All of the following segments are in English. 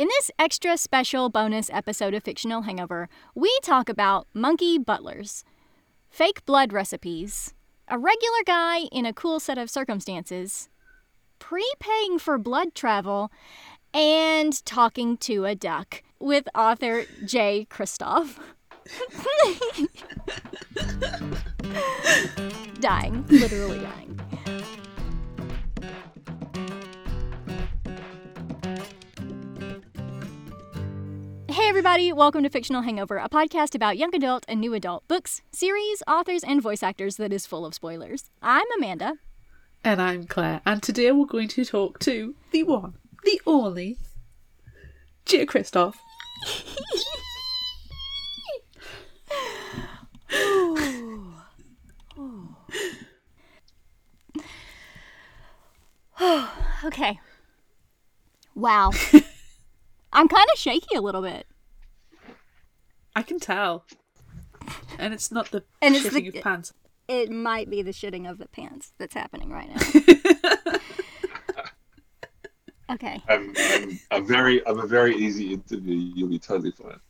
In this extra special bonus episode of Fictional Hangover, we talk about monkey butlers, fake blood recipes, a regular guy in a cool set of circumstances, prepaying for blood travel, and talking to a duck with author Jay Kristoff. Dying, literally dying. Hey everybody, welcome to Fictional Hangover, a podcast about young adult and new adult books, series, authors, and voice actors that is full of spoilers. I'm Amanda. And I'm Claire, and today we're going to talk to the one, the only, Gia Christoph. Ooh. Ooh. Okay. Wow. I'm kind of shaky a little bit. I can tell. And it's not the shitting of pants. It might be the shitting of the pants that's happening right now. Okay. I'm a very easy interview. You'll be totally fine.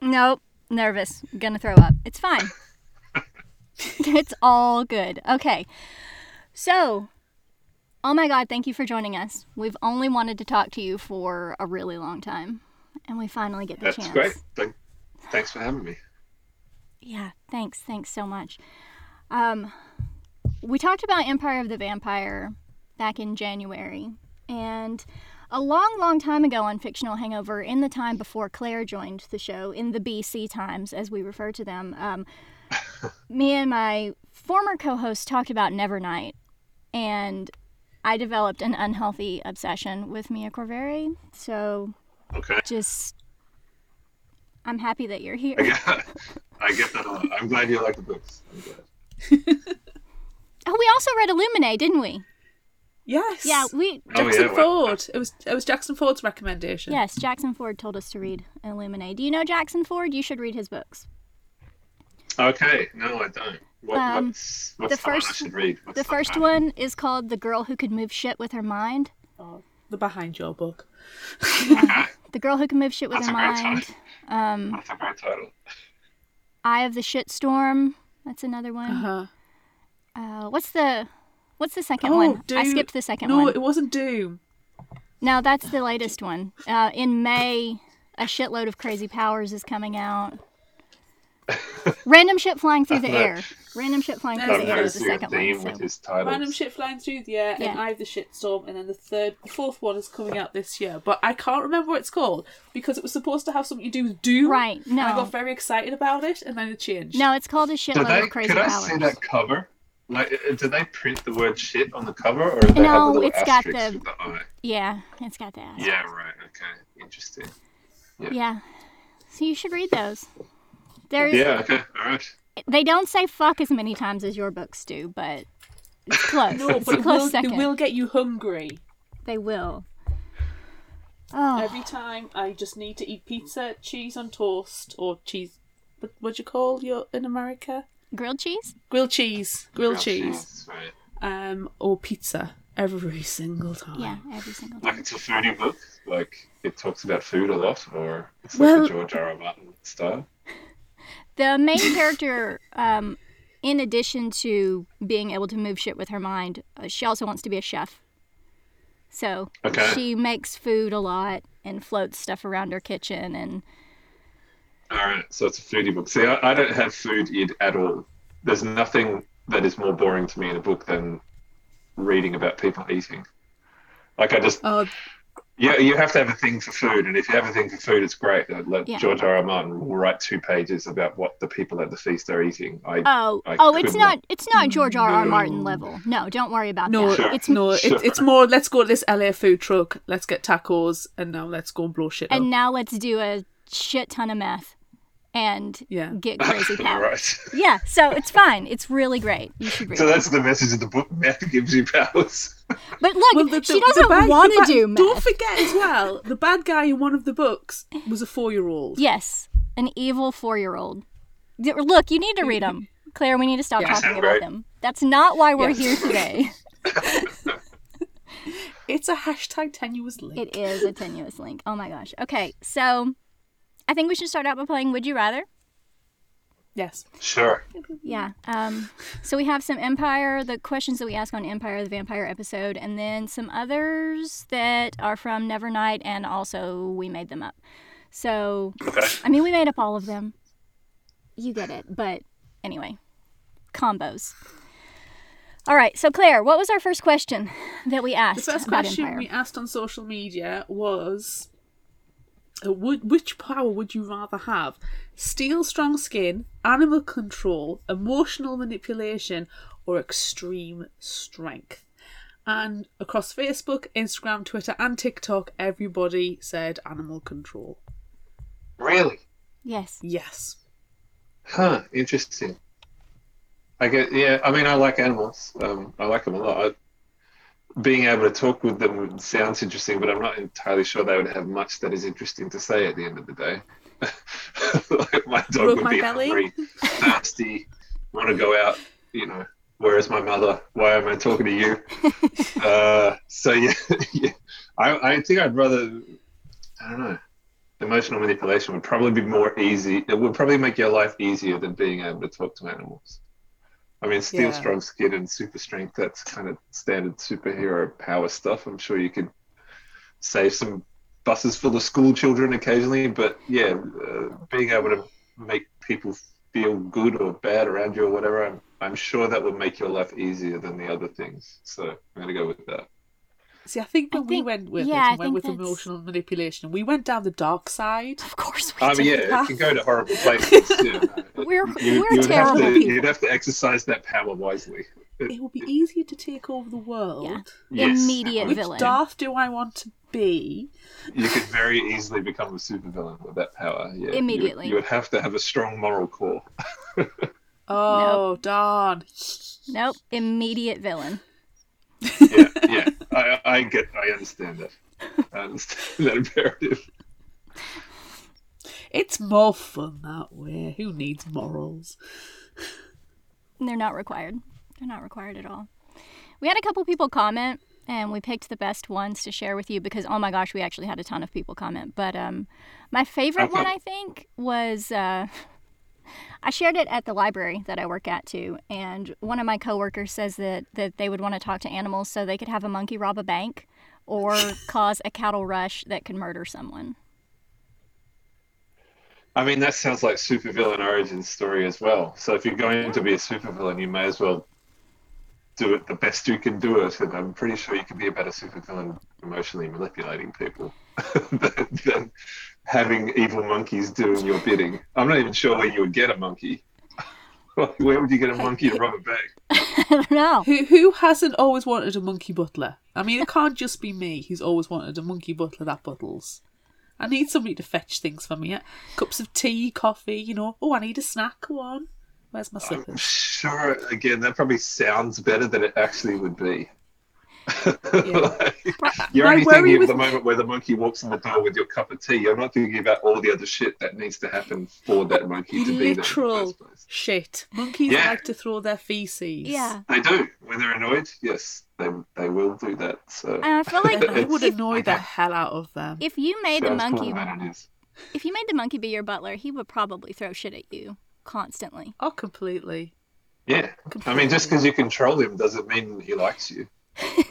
Nope. Nervous. Gonna throw up. It's fine. It's all good. Okay. So... oh my God, thank you for joining us. We've only wanted to talk to you for a really long time, and we finally get the chance. That's great. Thanks for having me. Yeah, thanks. Thanks so much. We talked about Empire of the Vampire back in January, and a long, long time ago on Fictional Hangover, in the time before Claire joined the show, in the BC times, as we refer to them, me and my former co-host talked about Nevernight, and... I developed an unhealthy obsession with Mia Corveri, so okay. Just, I'm happy that you're here. I get that a lot. I'm glad you like the books. I'm glad. Oh, we also read Illuminae, didn't we? Yes. Yeah, Jackson Ford. It was Jackson Ford's recommendation. Yes, Jackson Ford told us to read Illuminae. Do you know Jackson Ford? You should read his books. Okay, no, I don't. The first one is called The Girl Who Could Move Shit with Her Mind. Oh, the Behind Your book. The Girl Who Could Move Shit with Her Mind. That's a great title. Eye of the Shitstorm. That's another one. Uh-huh. What's the second one? Doom. I skipped the second one. No, it wasn't Doom. No, that's the latest one. In May, A Shitload of Crazy Powers is coming out. Random shit flying through the air. Random shit flying through the air is the second one. So. Random shit flying through the air, yeah. And Eye of the Shitstorm, and then the fourth one is coming out this year. But I can't remember what it's called because it was supposed to have something to do with Doom. Right? No. And I got very excited about it, and then it changed. No, it's called A Shitload of Crazy Powers. Could I see that cover? Like, do they print the word shit on the cover, or do they have the little asterisk with the eye? Yeah, it's got the asterisk. Yeah. Right. Okay. Interesting. Yeah. So you should read those. Okay, all right. They don't say fuck as many times as your books do, but it's close. No, but they will get you hungry. They will. Oh. Every time I just need to eat pizza, cheese on toast, or cheese... What do you call your in America? Grilled cheese? Grilled cheese. Right. Or pizza. Every single time. Yeah, every single time. Like it's a foodie book? Like it talks about food a lot? Or it's like the George R. R. Martin style? The main character, in addition to being able to move shit with her mind, she also wants to be a chef. So she makes food a lot and floats stuff around her kitchen. And all right, so it's a foodie book. See, I don't have food id at all. There's nothing that is more boring to me in a book than reading about people eating. Like I just... Yeah, you have to have a thing for food, and if you have a thing for food, it's great. George R. R. Martin will write 2 pages about what the people at the feast are eating. It's not George R. R. Martin level. No, don't worry about that. Sure. It's more. Let's go to this LA food truck. Let's get tacos, and now let's go and blow shit. And now let's do a shit ton of meth, and get crazy power. Right. Yeah, so it's fine. It's really great. You should read. So that's the message of the book. Meth gives you powers. But look, she doesn't want to do math. Don't forget as well, the bad guy in one of the books was a 4-year-old. Yes, an evil 4-year-old. Look, you need to read them. Claire, we need to stop talking about them. That's not why we're here today. It's a hashtag tenuous link. It is a tenuous link. Oh my gosh. Okay, so I think we should start out by playing Would You Rather? Yes. Sure. Yeah. So we have some Empire, the questions that we ask on Empire of the Vampire episode, and then some others that are from Nevernight, and also we made them up. So, okay. I mean, we made up all of them. You get it. But anyway, combos. All right. So, Claire, what was our first question that we asked? The first question Empire? We asked on social media was... Which power would you rather have? Steel strong skin, animal control, emotional manipulation, or extreme strength? And across Facebook, Instagram, Twitter, and TikTok, everybody said animal control. Really? Yes. Yes. Huh, interesting. I get, yeah, I mean, I like animals. I like them a lot. Being able to talk with them sounds interesting, but I'm not entirely sure they would have much that is interesting to say at the end of the day. Like my dog Broke would my be belly. Hungry, nasty, want to go out, you know, where is my mother? Why am I talking to you? So, yeah. I think I'd rather, I don't know, emotional manipulation would probably be more easy. It would probably make your life easier than being able to talk to animals. I mean, steel, yeah. strong skin, and super strength, that's kind of standard superhero power stuff. I'm sure you could save some buses full of school children occasionally, but yeah, being able to make people feel good or bad around you or whatever, I'm sure that would make your life easier than the other things. So I'm going to go with that. See, I think when we went with it, we went with emotional manipulation. We went down the dark side. Of course we did. Yeah, it can go to horrible places. Yeah. We're terrible people. You'd have to exercise that power wisely. It would be easier to take over the world. Yeah. Yes. Immediate Which villain. Which Darth do I want to be? You could very easily become a supervillain with that power. Yeah, immediately. You would have to have a strong moral core. Oh, nope. Darn. Nope, immediate villain. Yeah. I understand that. I understand that imperative. It's more fun that way. Who needs morals? They're not required. They're not required at all. We had a couple people comment, and we picked the best ones to share with you because, oh my gosh, we actually had a ton of people comment. But my favorite one, I think, was... I shared it at the library that I work at too, and one of my coworkers says that they would want to talk to animals so they could have a monkey rob a bank or cause a cattle rush that could murder someone. I mean, that sounds like supervillain origin story as well. So if you're going to be a supervillain, you may as well do it the best you can do it, and I'm pretty sure you can be a better supervillain emotionally manipulating people than having evil monkeys doing your bidding. I'm not even sure where you would get a monkey. Where would you get a monkey to rob a bank? I don't know. Who hasn't always wanted a monkey butler? I mean, it can't just be me who's always wanted a monkey butler that buttles. I need somebody to fetch things for me. Cups of tea, coffee, you know. Oh, I need a snack. Go on. Where's my slippers? I'm sure, again, that probably sounds better than it actually would be. You're only thinking of the moment where the monkey walks in the door with your cup of tea. You're not thinking about all the other shit that needs to happen for that monkey to be there. Literal shit. Monkeys like to throw their feces. Yeah, they do. When they're annoyed, yes, they will do that. So and I feel like it would annoy the hell out of them. If you made the monkey, be your butler, he would probably throw shit at you constantly. Oh, completely. Yeah, completely. I mean, just because you control him doesn't mean he likes you.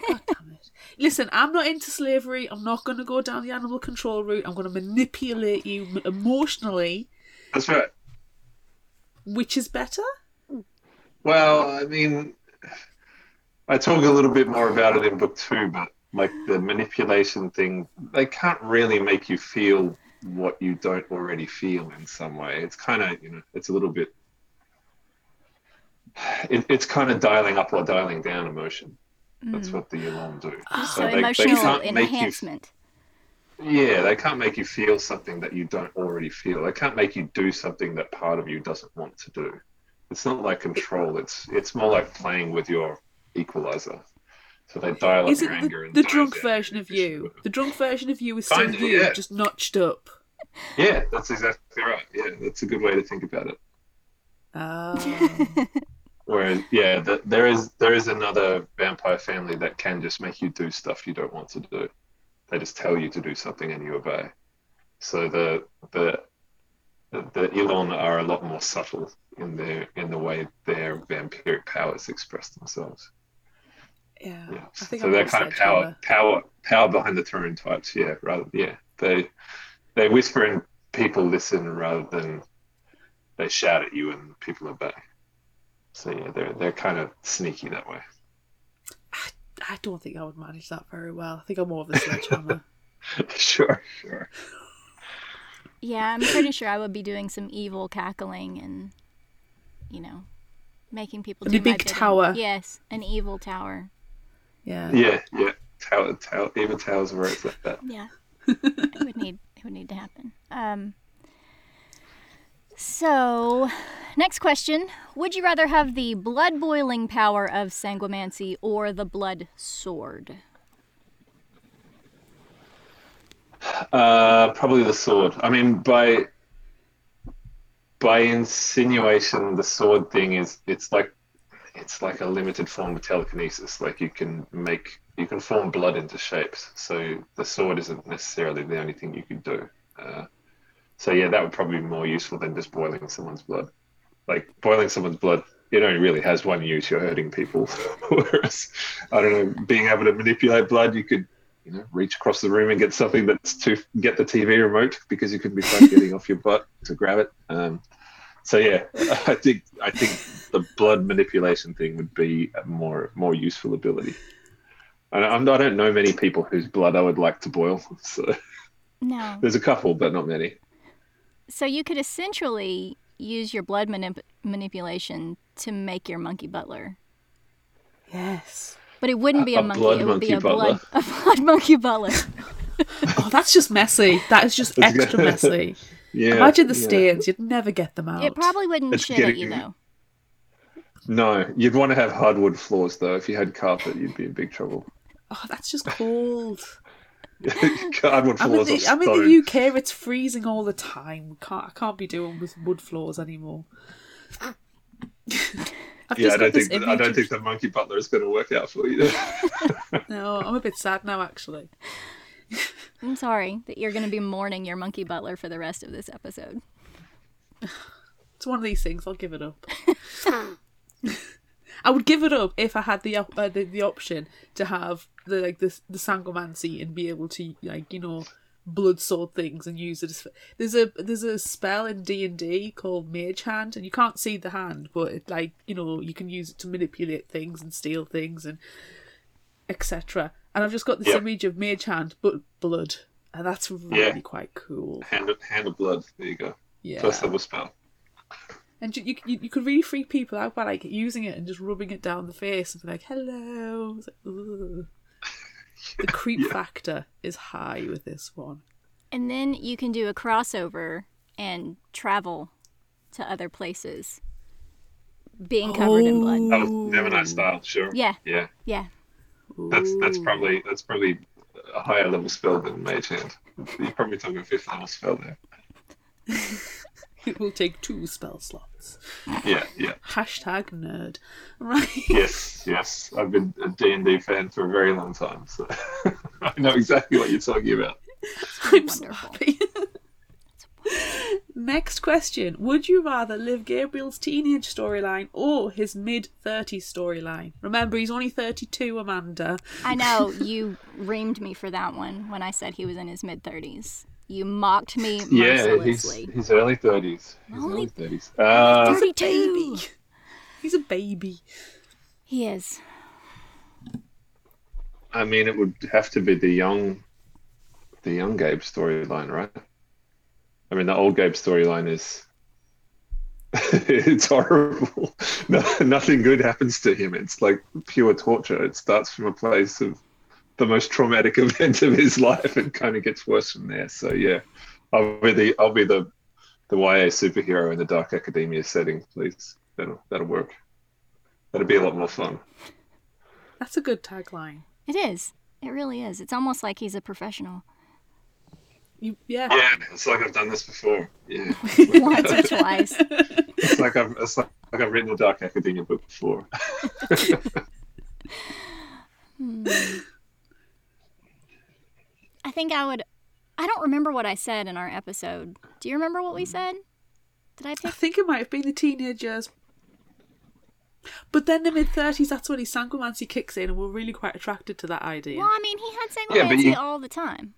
God damn it. Listen, I'm not into slavery. I'm not going to go down the animal control route. I'm going to manipulate you emotionally. That's right. Which is better? Well, I mean, I talk a little bit more about it in book two, but like the manipulation thing, they can't really make you feel what you don't already feel in some way. It's kind of, you know, it's a little bit, it's kind of dialing up or dialing down emotion. That's what the Yulon do. So emotional enhancement. They can't make you feel something that you don't already feel. They can't make you do something that part of you doesn't want to do. It's not like control. It's more like playing with your equalizer. So they dial up your anger. And the drunk version of you. The drunk version of you is still you, just notched up. Yeah, that's exactly right. Yeah, that's a good way to think about it. Whereas, yeah, there is another vampire family that can just make you do stuff you don't want to do. They just tell you to do something and you obey. So the Yulon are a lot more subtle in the way their vampiric powers express themselves. Yeah. I think so. They're kind of power behind the throne types. Yeah. They whisper and people listen rather than they shout at you and people obey. So yeah, they're kind of sneaky that way. I don't think I would manage that very well. I think I'm more of the sledgehammer. Sure. Yeah, I'm pretty sure I would be doing some evil cackling and, making people do my bidding. A big tower. Yes, an evil tower. Yeah. Yeah. Tower, evil towers where it's like that. Yeah. It would need to happen. So, next question. Would you rather have the blood-boiling power of Sanguimancy or the blood sword? Probably the sword. I mean, by insinuation, the sword thing is like a limited form of telekinesis. Like you can form blood into shapes. So the sword isn't necessarily the only thing you could do. So yeah, that would probably be more useful than just boiling someone's blood. Like boiling someone's blood, it only really has one use: you're hurting people. Whereas, I don't know, being able to manipulate blood, you could, reach across the room and get something that's to get the TV remote because you could be getting off your butt to grab it. So yeah, I think the blood manipulation thing would be a more useful ability. I don't know many people whose blood I would like to boil. So no, there's a couple, but not many. So you could essentially use your blood manipulation to make your monkey butler. Yes. But it wouldn't be a monkey, it would be a blood monkey butler. Oh, that's just messy. That is just extra messy. Yeah, imagine the stains. You'd never get them out. It probably wouldn't at you, though. No. You'd want to have hardwood floors, though. If you had carpet, you'd be in big trouble. Oh, that's just cold. I'm in the UK. It's freezing all the time. I can't be doing with wood floors anymore. I don't think the monkey butler is going to work out for you. No, I'm a bit sad now, actually. I'm sorry that you're going to be mourning your monkey butler for the rest of this episode. It's one of these things. I'll give it up. I would give it up if I had the option to have the Sanguimancy and be able to blood sword things and use it. There's a spell in D&D called Mage Hand, and you can't see the hand, but it, you can use it to manipulate things and steal things and etc. And I've just got this image of Mage Hand but blood, and that's really quite cool. Hand of blood. There you go. Yeah. First level spell. And you could really freak people out by using it and just rubbing it down the face and be like, "Hello." It's like, ugh. The creep factor is high with this one. And then you can do a crossover and travel to other places, being covered in blood. That was Nevernight style, sure. Yeah. That's probably a higher level spell than Mage Hand. You're probably talking a 5th level spell there. It will take 2 spell slots. Yeah. Hashtag nerd. Right. Yes. I've been a D&D fan for a very long time, so I know exactly what you're talking about. I'm wonderful. Next question. Would you rather live Gabriel's teenage storyline or his mid-30s storyline? Remember, he's only 32, Amanda. I know. You reamed me for that one when I said he was in his mid-30s. You mocked me mercilessly. Yeah, he's early 30s. He's 32. He's a baby. He is. I mean, it would have to be the young Gabe storyline, right? I mean, the old Gabe storyline is it's horrible. No, nothing good happens to him. It's like pure torture. It starts from a place of the most traumatic event of his life and kind of gets worse from there. So yeah, I'll be the YA superhero in the dark academia setting, please. That'll work. That'll be a lot more fun. That's a good tagline. It is. It really is. It's almost like he's a professional. Yeah, it's like I've done this before. Yeah. Once or twice. It's like I've I got written in the Dark Academia book before. I think I would. I don't remember what I said in our episode. Do you remember what we said? Did I pick? I think it might have been the teenagers. But then the mid-30s, that's when his sanguimancy kicks in, and we're really quite attracted to that idea. Well, I mean, he had sanguimancy all the time.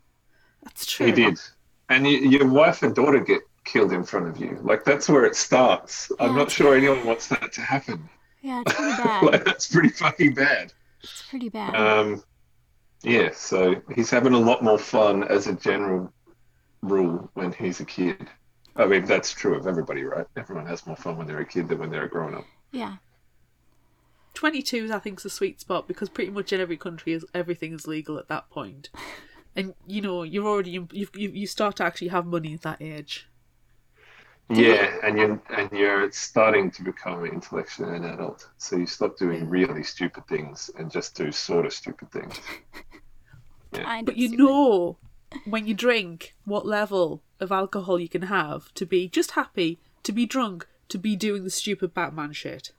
That's true. He did. And your wife and daughter get killed in front of you. Like, that's where it starts. Yeah, I'm not sure anyone wants that to happen. Yeah, it's pretty bad. Like, that's pretty fucking bad. It's pretty bad. Yeah, so he's having a lot more fun as a general rule when he's a kid. I mean, that's true of everybody, right? Everyone has more fun when they're a kid than when they're a grown-up. Yeah. 22 I think is a sweet spot, because pretty much in every country everything is legal at that point, and you know you're already you start to actually have money at that age. Yeah, and you're starting to become intellectually an adult, so you stop doing really stupid things and just do sort of stupid things. Yeah. But you know when you drink what level of alcohol you can have to be just happy, to be drunk, to be doing the stupid Batman shit.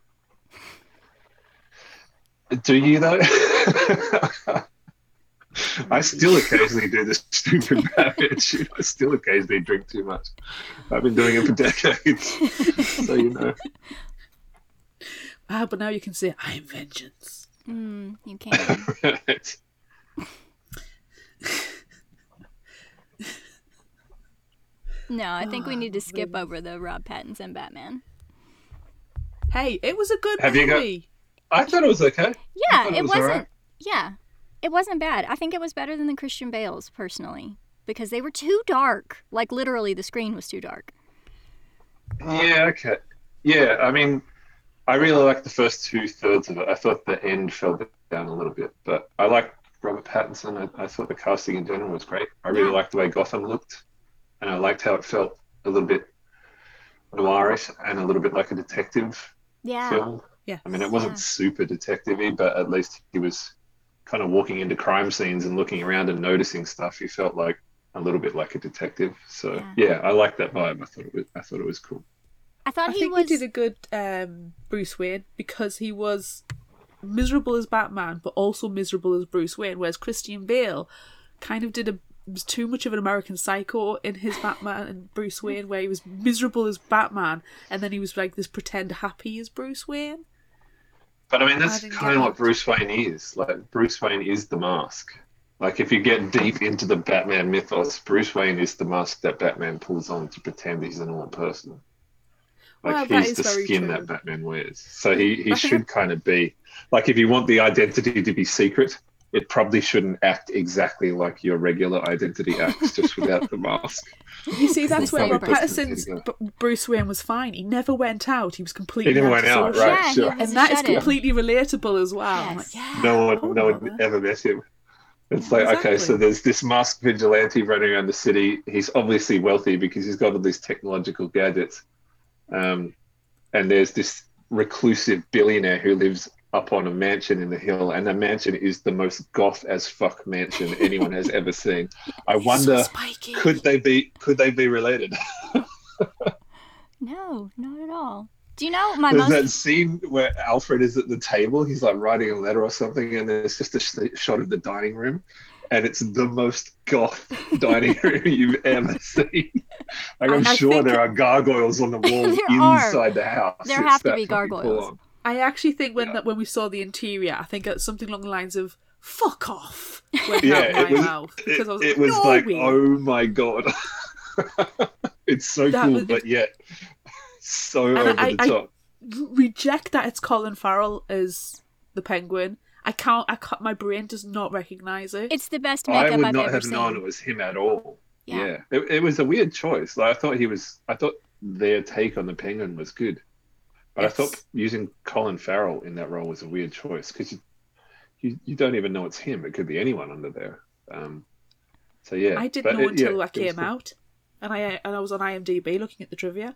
Do you though? I still occasionally do this stupid Batman shit. I still occasionally drink too much. I've been doing it for decades. So you know. Ah, but now you can say, I am vengeance. You can. Right. No, I think we need to skip over the Rob Pattinson Batman. Hey, it was a good movie. I thought it was okay. Yeah, it wasn't. Right. Yeah, it wasn't bad. I think it was better than the Christian Bales, personally, because they were too dark. Like literally, the screen was too dark. Yeah. Okay. Yeah. I mean, I really liked the first 2/3 of it. I thought the end fell down a little bit, but I liked Robert Pattinson. I thought the casting in general was great. I really liked the way Gotham looked, and I liked how it felt a little bit noirish and a little bit like a detective film. Yeah, I mean, it wasn't super detective-y, but at least he was kind of walking into crime scenes and looking around and noticing stuff. He felt like a little bit like a detective. So yeah I liked that vibe. I thought it was cool. I think he did a good Bruce Wayne, because he was miserable as Batman, but also miserable as Bruce Wayne. Whereas Christian Bale kind of was too much of an American Psycho in his Batman and Bruce Wayne, where he was miserable as Batman, and then he was like this pretend happy as Bruce Wayne. But I mean, that's kind of what Bruce Wayne is. Like, Bruce Wayne is the mask. Like, if you get deep into the Batman mythos, Bruce Wayne is the mask that Batman pulls on to pretend he's a normal person. Like, he's the skin that Batman wears. So he should kind of be... Like, if you want the identity to be secret, it probably shouldn't act exactly like your regular identity acts, just without the mask. You see, that's where Robert Pattinson's Bruce Wayne was fine. He never went out. He was completely... He didn't went out, right? Yeah, sure. And that is completely relatable as well. Yes. Like, no one ever met him. It's okay, so there's this masked vigilante running around the city. He's obviously wealthy because he's got all these technological gadgets. And there's this reclusive billionaire who lives up on a mansion in the hill, and the mansion is the most goth as fuck mansion anyone has ever seen. I wonder, so could they be related? No, not at all. Do you know that scene where Alfred is at the table? He's like writing a letter or something, and there's just a shot of the dining room, and it's the most goth dining room you've ever seen. Like, I'm sure there are gargoyles on the wall inside the house. There have to be gargoyles. Cool. I actually think when we saw the interior, I think it's something along the lines of "fuck off" went out my mouth, because it was like, "Oh my god, it's so cool," but yet so over the top. I reject that it's Colin Farrell as the Penguin. I can't. My brain does not recognize it. It's the best makeup I've ever seen. I would not have known it was him at all. Yeah. It was a weird choice. Like, I thought their take on the Penguin was good. But I thought using Colin Farrell in that role was a weird choice, because you don't even know it's him. It could be anyone under there. So yeah, I didn't know until I came out, and I was on IMDb looking at the trivia.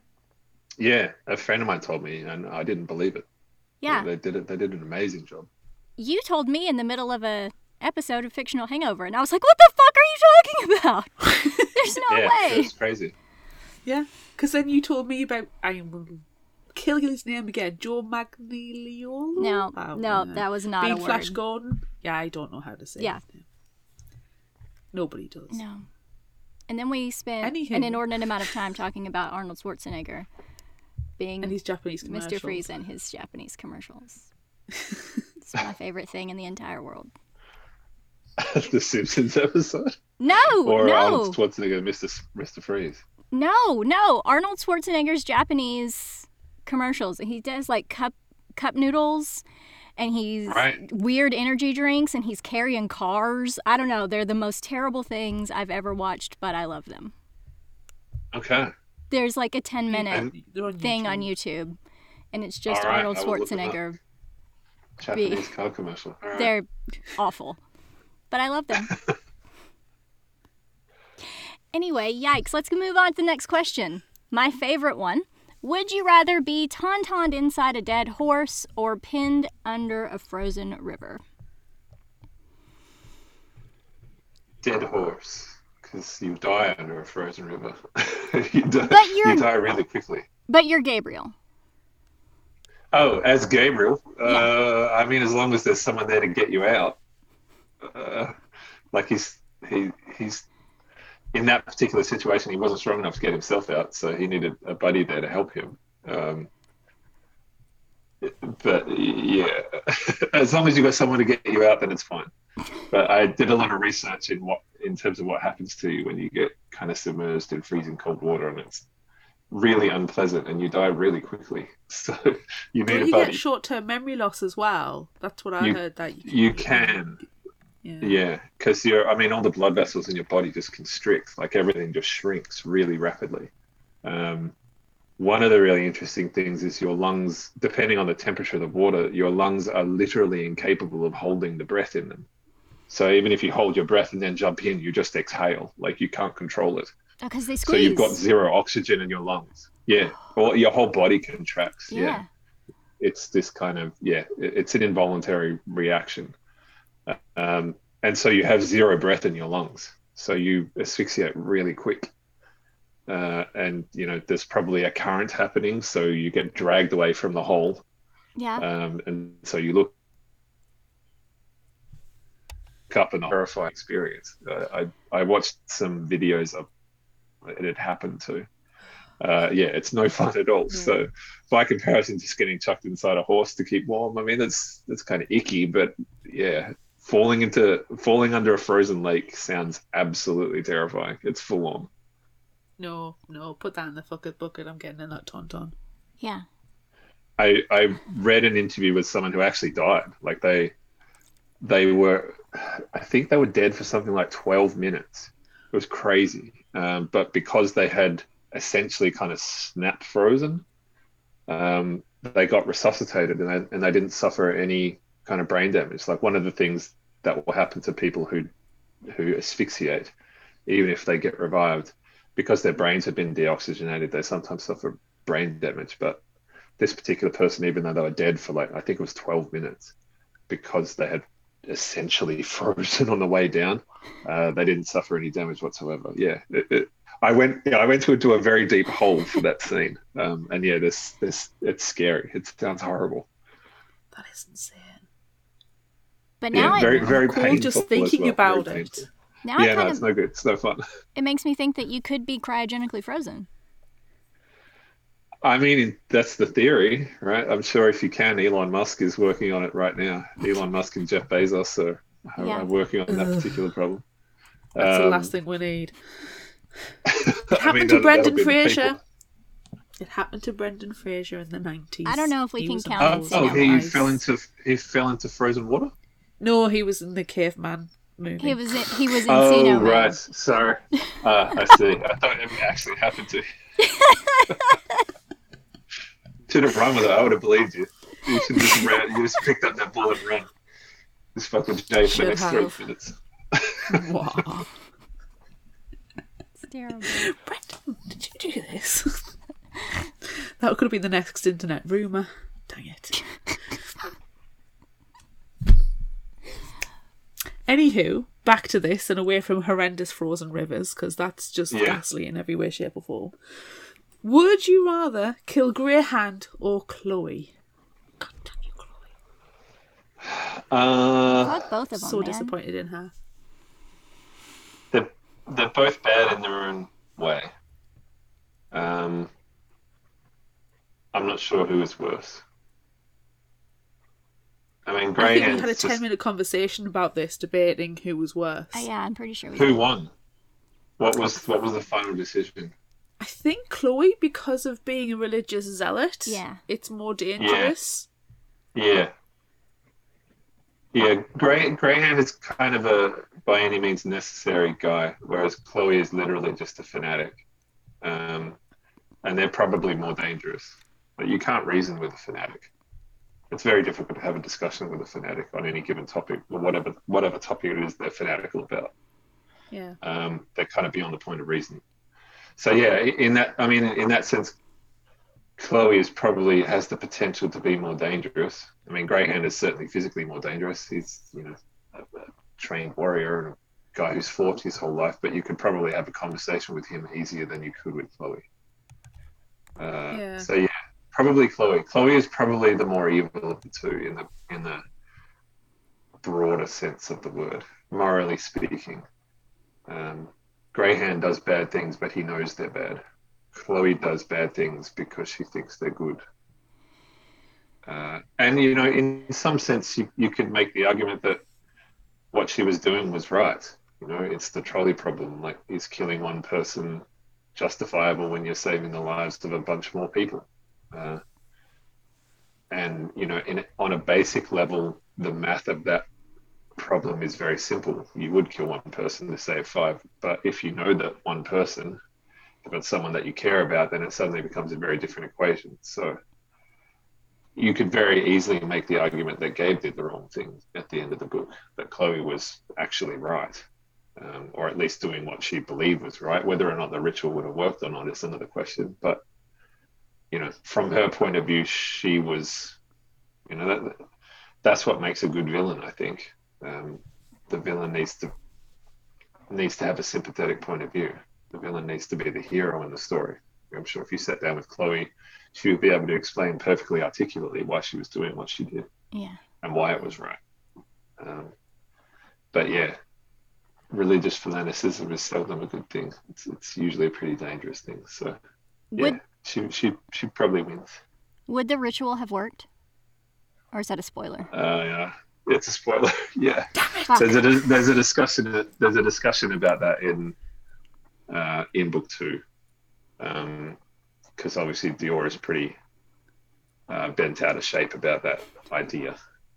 Yeah, a friend of mine told me, and I didn't believe it. Yeah, they did it. They did an amazing job. You told me in the middle of an episode of Fictional Hangover, and I was like, "What the fuck are you talking about?" There's no way. It's crazy. Yeah, because then you told me about killing his name again. Joe Magliolo? No, that was not a word. Flash Gordon? Yeah, I don't know how to say his name. Nobody does. No. And then we spent an inordinate amount of time talking about Arnold Schwarzenegger being and his Japanese commercials. Mr. Freeze and his Japanese commercials. It's my favorite thing in the entire world. The Simpsons episode? No. Arnold Schwarzenegger, Mr. Freeze. No. Arnold Schwarzenegger's Japanese commercials. He does like cup noodles, and he's weird energy drinks, and he's carrying cars. I don't know. They're the most terrible things I've ever watched, but I love them. Okay. There's like a 10-minute thing on YouTube, and it's just Arnold Schwarzenegger. Japanese car commercial. Right. They're awful, but I love them. Anyway, yikes. Let's move on to the next question. My favorite one. Would you rather be tauntauned inside a dead horse or pinned under a frozen river? Dead horse. Because you die under a frozen river. You die really quickly. But you're Gabriel. Oh, as Gabriel? I mean, as long as there's someone there to get you out. Like he's... In that particular situation, he wasn't strong enough to get himself out, so he needed a buddy there to help him. But yeah, as long as you've got someone to get you out, then it's fine. But I did a lot of research in terms of what happens to you when you get kind of submerged in freezing cold water, and it's really unpleasant, and you die really quickly. So you need a buddy. You get short-term memory loss as well. That's what I heard. That you can. Yeah, because all the blood vessels in your body just constrict, like everything just shrinks really rapidly. One of the really interesting things is your lungs, depending on the temperature of the water, your lungs are literally incapable of holding the breath in them. So even if you hold your breath and then jump in, you just exhale, like you can't control it. Because they squeeze. So you've got zero oxygen in your lungs. Yeah, or your whole body contracts. Yeah. It's this kind of, it's an involuntary reaction. And so you have zero breath in your lungs, so you asphyxiate really quick. And there's probably a current happening, so you get dragged away from the hole. Yeah. And so you look up, and a horrifying experience. I watched some videos of it had happened to. It's no fun at all. Yeah. So by comparison, just getting chucked inside a horse to keep warm, I mean that's kind of icky, but yeah. Falling under a frozen lake sounds absolutely terrifying. It's full on. No, put that in the fucking bucket. I'm getting in that tauntaun. Yeah. I read an interview with someone who actually died. Like I think they were dead for something like 12 minutes. It was crazy. But because they had essentially kind of snap frozen, they got resuscitated and they didn't suffer any kind of brain damage. Like one of the things that will happen to people who asphyxiate, even if they get revived, because their brains have been deoxygenated, they sometimes suffer brain damage. But this particular person, even though they were dead for like, I think it was 12 minutes, because they had essentially frozen on the way down, they didn't suffer any damage whatsoever. Yeah. I went into a very deep hole for that scene. It's scary. It sounds horrible. That is insane. But now very, very painful. Just thinking about it. Now it's no good. It's no fun. It makes me think that you could be cryogenically frozen. I mean, that's the theory, right? I'm sure if you can, Elon Musk is working on it right now. Elon Musk and Jeff Bezos are working on that particular problem. That's the last thing we need. It happened to Brendan Fraser. It happened to Brendan Fraser in the 90s. I don't know if we can count. He fell into frozen water? No, he was in the Caveman movie. He was in Encino Man. Oh, right. Sorry. I see. I thought it actually happened to you. Should have run with it. I would have believed you. You should have just ran. You just picked up that ball and ran. This fucking day for the next 3 minutes. Wow. It's terrible. Brendan, did you do this? That could have been the next internet rumour. Dang it. Anywho, back to this and away from horrendous frozen rivers, because that's just ghastly in every way, shape or form. Would you rather kill Greyhand or Chloe? God damn you, Chloe. I both of them, so disappointed in her. They're both bad in their own way. I'm not sure who is worse. I mean, Greyhand. I think we had a 10-minute conversation about this, debating who was worse. Oh, yeah, I'm pretty sure. Who won? What was the final decision? I think Chloe, because of being a religious zealot. Yeah. It's more dangerous. Yeah. Greyhand is kind of a by any means necessary guy, whereas Chloe is literally just a fanatic. And they're probably more dangerous. But you can't reason with a fanatic. It's very difficult to have a discussion with a fanatic on any given topic, or whatever topic it is they're fanatical about. Yeah. They're kind of beyond the point of reason. So yeah, in that sense, Chloe has the potential to be more dangerous. I mean, Greyhand is certainly physically more dangerous. He's a trained warrior and a guy who's fought his whole life, but you could probably have a conversation with him easier than you could with Chloe. So yeah, probably Chloe. Chloe is probably the more evil of the two in the broader sense of the word, morally speaking. Greyhand does bad things, but he knows they're bad. Chloe does bad things because she thinks they're good. In some sense, you could make the argument that what she was doing was right. It's the trolley problem. Like, is killing one person justifiable when you're saving the lives of a bunch more people? On a basic level, the math of that problem is very simple. You would kill one person to save five, but if you know that one person, if it's someone that you care about, then it suddenly becomes a very different equation. So you could very easily make the argument that Gabe did the wrong thing at the end of the book, that Chloe was actually right, or at least doing what she believed was right. Whether or not the ritual would have worked or not is another question, but from her point of view, she was, that's what makes a good villain, I think. The villain needs to have a sympathetic point of view. The villain needs to be the hero in the story. I'm sure if you sat down with Chloe, she would be able to explain perfectly articulately why she was doing what she did, and why it was right. But yeah, religious fanaticism is seldom a good thing. It's usually a pretty dangerous thing. So yeah, she probably wins. Would the ritual have worked, or is that a spoiler? Yeah. It's a spoiler, yeah. There's a discussion about that in book two, because obviously Dior is pretty bent out of shape about that idea.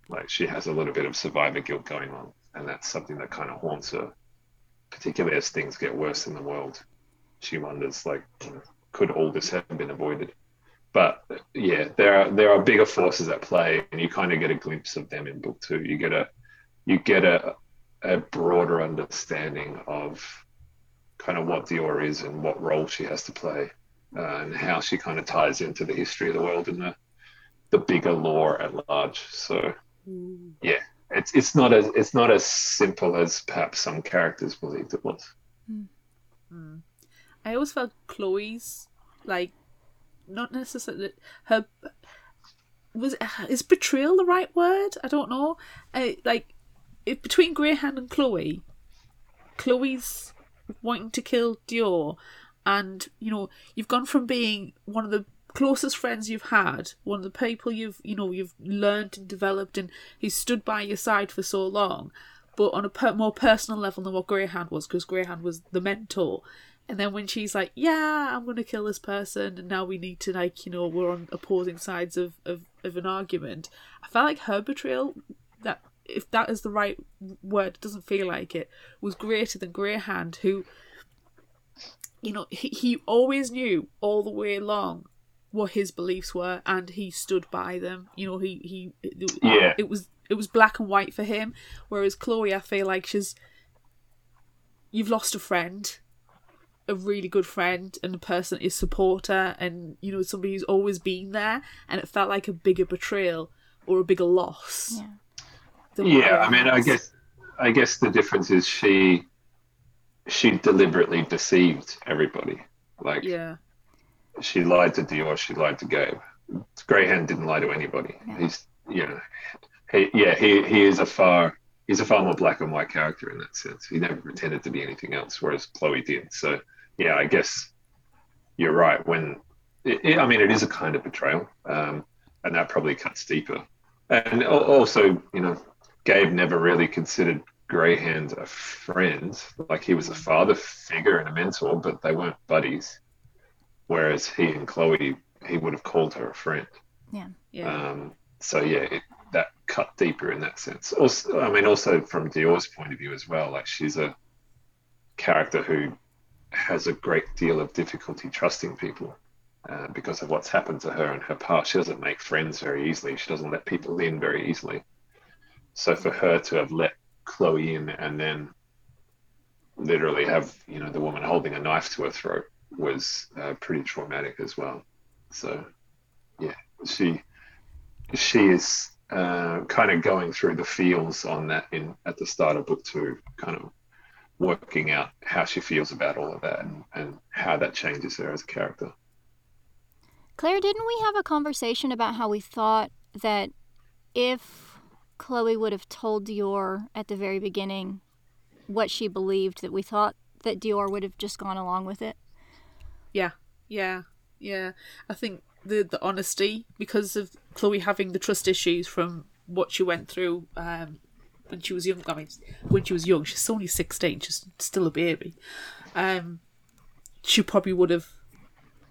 Like, she has a little bit of survivor guilt going on, and that's something that kind of haunts her, particularly as things get worse in the world. She wonders, like, could all this have been avoided? But yeah, there are bigger forces at play, and you kind of get a glimpse of them in book two. You get a broader understanding of kind of what Dior is and what role she has to play, and how she kind of ties into the history of the world and the bigger lore at large. So yeah, it's not as simple as perhaps some characters believed it was. I always felt Chloe's, like, not necessarily her, is betrayal the right word? I don't know. Between Greyhand and Chloe, Chloe's wanting to kill Dior, and you've gone from being one of the closest friends you've had, one of the people you've learned and developed, and who stood by your side for so long, but on a more personal level than what Greyhand was, because Greyhand was the mentor. And then when she's like, yeah, I'm going to kill this person, and now we need to, like, we're on opposing sides of an argument. I felt like her betrayal, that, if that is the right word, it doesn't feel like it, was greater than Greyhand, who, he always knew all the way along what his beliefs were, and he stood by them. It was black and white for him. Whereas Chloe, I feel like you've lost a friend, a really good friend, and the person is supporter, and somebody who's always been there, and it felt like a bigger betrayal or a bigger loss. I guess the difference is she deliberately deceived everybody. Like, she lied to Dior, she lied to Gabe. Greyhand didn't lie to anybody. He's, you know, he's a far more black and white character in that sense. He never pretended to be anything else, whereas Chloe did. So yeah, I guess you're right. When it is a kind of betrayal, and that probably cuts deeper. And also, you know, Gabe never really considered Greyhand a friend. Like, he was a father figure and a mentor, but they weren't buddies. Whereas he and Chloe, he would have called her a friend. Yeah. That cut deeper in that sense. Also, also from Dior's point of view as well, like, she's a character who has a great deal of difficulty trusting people because of what's happened to her and her past. She doesn't make friends very easily. She doesn't let people in very easily. So for her to have let Chloe in and then literally have, you know, the woman holding a knife to her throat was pretty traumatic as well. So, yeah, she is kind of going through the feels on that at the start of book two, kind of working out how she feels about all of that and how that changes her as a character. Claire, didn't we have a conversation about how we thought that if Chloe would have told Dior at the very beginning what she believed, that we thought that Dior would have just gone along with it? Yeah. I think the honesty, because of Chloe having the trust issues from what she went through when she was young. I mean, when she was young, she's only 16, she's still a baby. She probably would have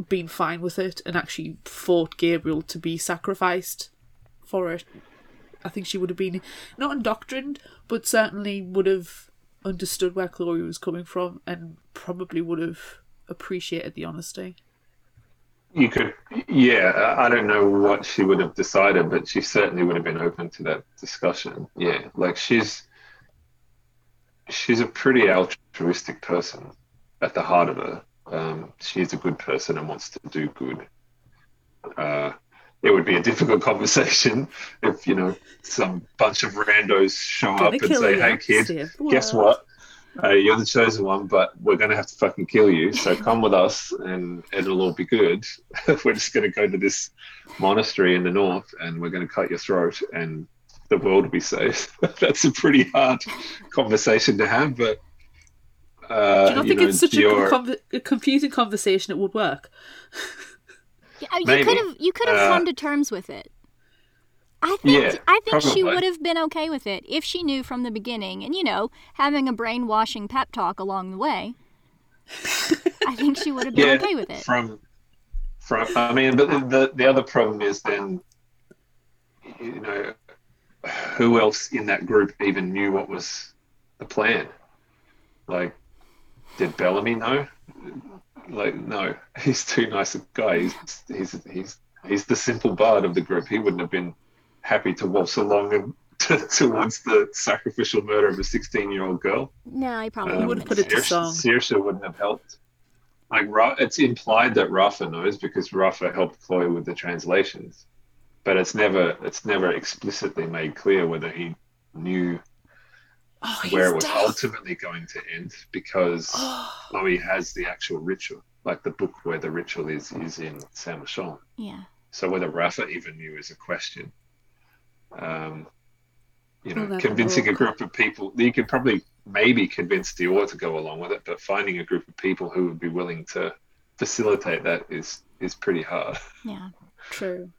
been fine with it and actually fought Gabriel to be sacrificed for it. I think she would have been, not indoctrined, but certainly would have understood where Chloe was coming from and probably would have appreciated the honesty. You could, yeah, I don't know what she would have decided, but she certainly would have been open to that discussion. Yeah, like, she's a pretty altruistic person at the heart of her. She's a good person and wants to do good. It would be a difficult conversation if, you know, some bunch of randos show up and say, "Hey, kid, guess what? You're the chosen one, but we're going to have to fucking kill you, so come with us and it'll all be good. We're just going to go to this monastery in the north and we're going to cut your throat and the world will be safe." That's a pretty hard conversation to have, but... it's such a confusing conversation it would work. You could have come to terms with it. I think she would have been okay with it if she knew from the beginning, and, you know, having a brainwashing pep talk along the way. I think she would have been okay with it. But the other problem is then, you know, who else in that group even knew what was the plan? Like, did Bellamy know? Like, no, he's too nice a guy. He's the simple bard of the group. He wouldn't have been happy to waltz along and towards the sacrificial murder of a 16-year-old girl. No, he probably wouldn't put it to song. Saoirse wouldn't have helped. Like, it's implied that Rafa knows because Rafa helped Chloe with the translations, but it's never explicitly made clear whether he knew where it was ultimately going to end, because Chloe has the actual ritual. Like, the book where the ritual is in Saint Michel. Yeah. So whether Rafa even knew is a question. Convincing a group of people, you could probably maybe convince Dior to go along with it, but finding a group of people who would be willing to facilitate that is pretty hard. Yeah, true.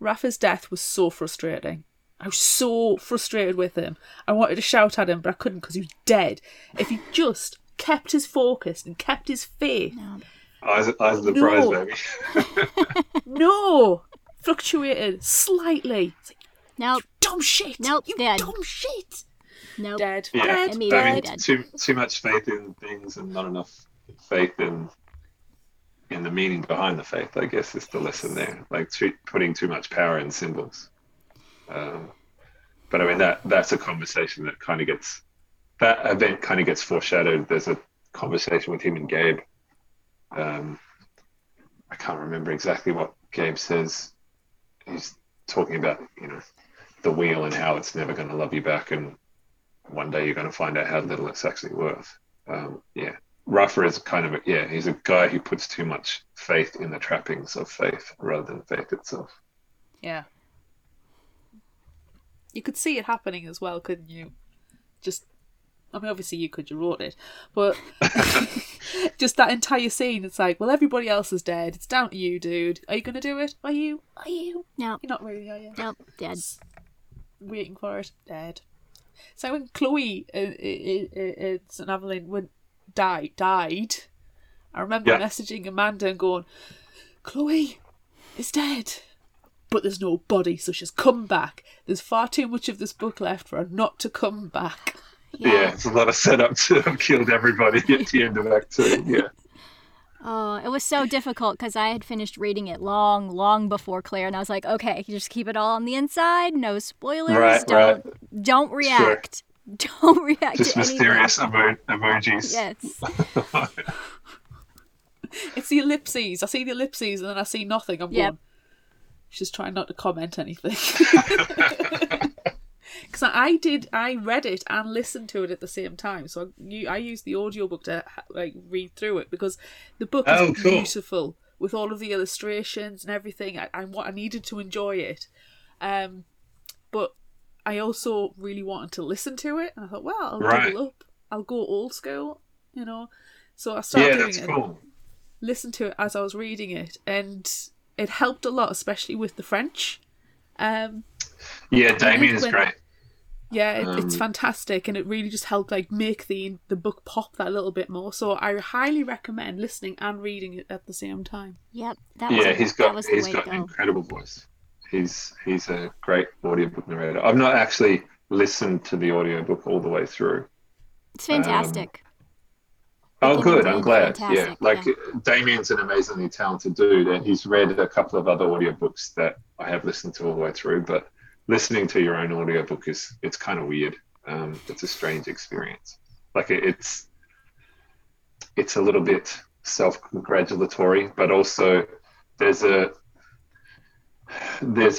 Rafa's death was so frustrating. I was so frustrated with him. I wanted to shout at him, but I couldn't because he was dead. If he just... kept his focus and kept his faith. No. Eyes of the prize, baby. No! Fluctuated slightly. It's like, nope. Dumb shit! Nope. You dead. Dumb shit! Nope. Dead. Yeah. Dead. Dead. Too much faith in things and not enough faith in the meaning behind the faith, I guess, is the lesson there. Like, putting too much power in symbols. But, I mean, that's a conversation that kind of gets... That event kind of gets foreshadowed. There's a conversation with him and Gabe. I can't remember exactly what Gabe says. He's talking about, you know, the wheel and how it's never going to love you back, and one day you're going to find out how little it's actually worth. Rafa is kind of a, yeah, he's a guy who puts too much faith in the trappings of faith rather than faith itself. Yeah. You could see it happening as well, couldn't you? Just, I mean, obviously you could, you wrote it, but just that entire scene, it's like, well, everybody else is dead. It's down to you, dude. Are you going to do it? Are you? Are you? No. You're not really, are you? Nope, dead. Just waiting for it, dead. So when Chloe and St. Aveline went, died, I remember messaging Amanda and going, Chloe is dead, but there's no body, so she's come back. There's far too much of this book left for her not to come back. Yeah, it's a lot of setup to have killed everybody at the end of Act 2, yeah. Oh, it was so difficult because I had finished reading it long, long before Claire, and I was like, okay, just keep it all on the inside, no spoilers, don't react. Sure. Don't react just to anything. Just mysterious emojis. Yes. It's the ellipses. I see the ellipses and then I see nothing. I'm going, she's trying not to comment anything. Because I read it and listened to it at the same time. So I used the audiobook to read through it because the book is beautiful with all of the illustrations and everything. I needed to enjoy it. But I also really wanted to listen to it, and I thought, well, I'll double up. I'll go old school, you know. So I started doing it. Cool. Listen to it as I was reading it, and it helped a lot, especially with the French. Damien is great. Yeah, it's fantastic, and it really just helped make the book pop that little bit more. So I highly recommend listening and reading it at the same time. Yep, he's got an incredible voice. He's a great audiobook narrator. I've not actually listened to the audiobook all the way through. It's fantastic. Oh, good. I'm glad. Fantastic. Yeah. Damien's an amazingly talented dude, and he's read a couple of other audiobooks that I have listened to all the way through, but listening to your own audiobook it's kind of weird. It's a strange experience. It's a little bit self-congratulatory, but also there's a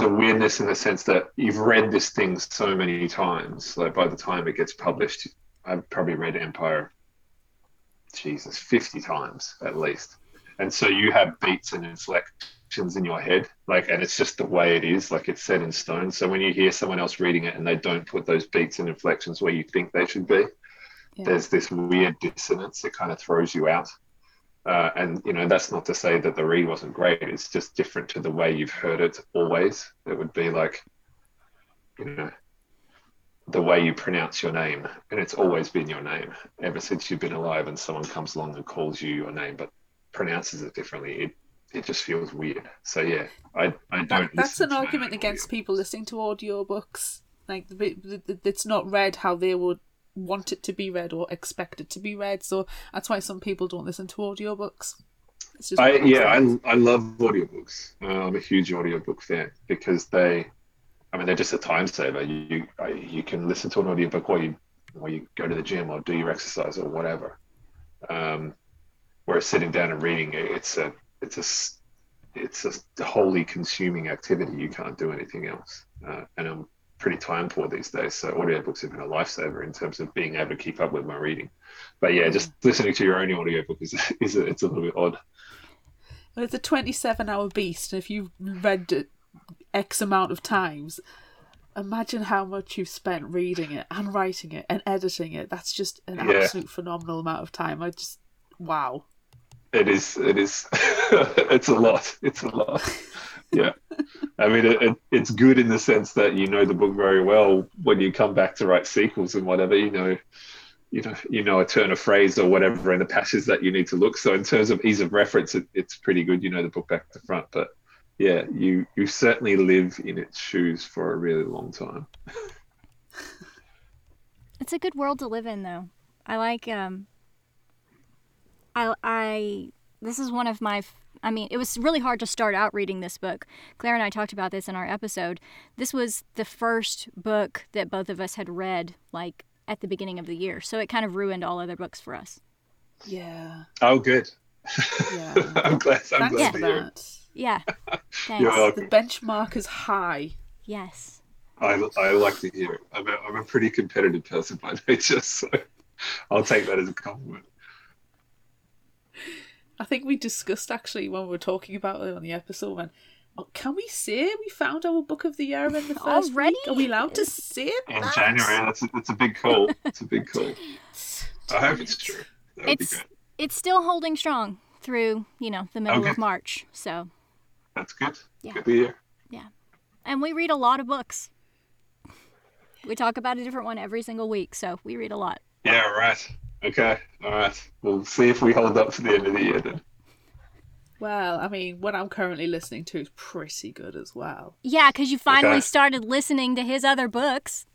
weirdness in the sense that you've read this thing so many times. By the time it gets published, I've probably read Empire, 50 times at least. And so you have beats and inflections in your head, and it's just the way it is, it's set in stone. So when you hear someone else reading it and they don't put those beats and inflections where you think they should be, there's this weird dissonance that kind of throws you out. And, that's not to say that the read wasn't great. It's just different to the way you've heard it always. It would be the way you pronounce your name. And it's always been your name ever since you've been alive, and someone comes along and calls you your name but pronounces it differently. It just feels weird. So, yeah, I don't... That's an argument against people listening to audiobooks. It's not read how they would want it to be read or expect it to be read, so that's why some people don't listen to audiobooks. It's just I love audiobooks. I'm a huge audiobook fan because they're just a time saver. You can listen to an audiobook while you go to the gym or do your exercise or whatever. Whereas sitting down and reading it's a wholly consuming activity. You can't do anything else, and I'm pretty time poor these days, so audiobooks have been a lifesaver in terms of being able to keep up with my reading. But yeah, just listening to your own audiobook it's a little bit odd. Well, it's a 27-hour beast, and if you've read it X amount of times, imagine how much you've spent reading it and writing it and editing it. That's just an absolute phenomenal amount of time. Wow. It is. It's a lot. It's a lot. Yeah. I mean, it's good in the sense that you know the book very well. When you come back to write sequels and whatever, you know a turn of phrase or whatever in the passage that you need to look. So in terms of ease of reference, it's pretty good. You know the book back to front. But yeah, you certainly live in its shoes for a really long time. It's a good world to live in, though. I like... this is one of my... I mean, it was really hard to start out reading this book. Claire and I talked about this in our episode. This was the first book that both of us had read, at the beginning of the year. So it kind of ruined all other books for us. Yeah. Oh, good. Yeah. I'm glad to hear it. Yeah. Thanks. The benchmark is high. Yes. I like to hear it. I'm a pretty competitive person by nature, so I'll take that as a compliment. I think we discussed actually when we were talking about it on the episode when, oh, can we say we found our book of the year in the first already? Week? Are we allowed to say that? In January, that's a big call. It's a big call. I hope it's true. It's still holding strong through, the middle of March. So that's good. Yeah. Good year. Yeah. And we read a lot of books. We talk about a different one every single week, so we read a lot. Yeah, right. Okay. All right. We'll see if we hold up to the end of the year then. Well, I mean, what I'm currently listening to is pretty good as well. Yeah, because you finally started listening to his other books.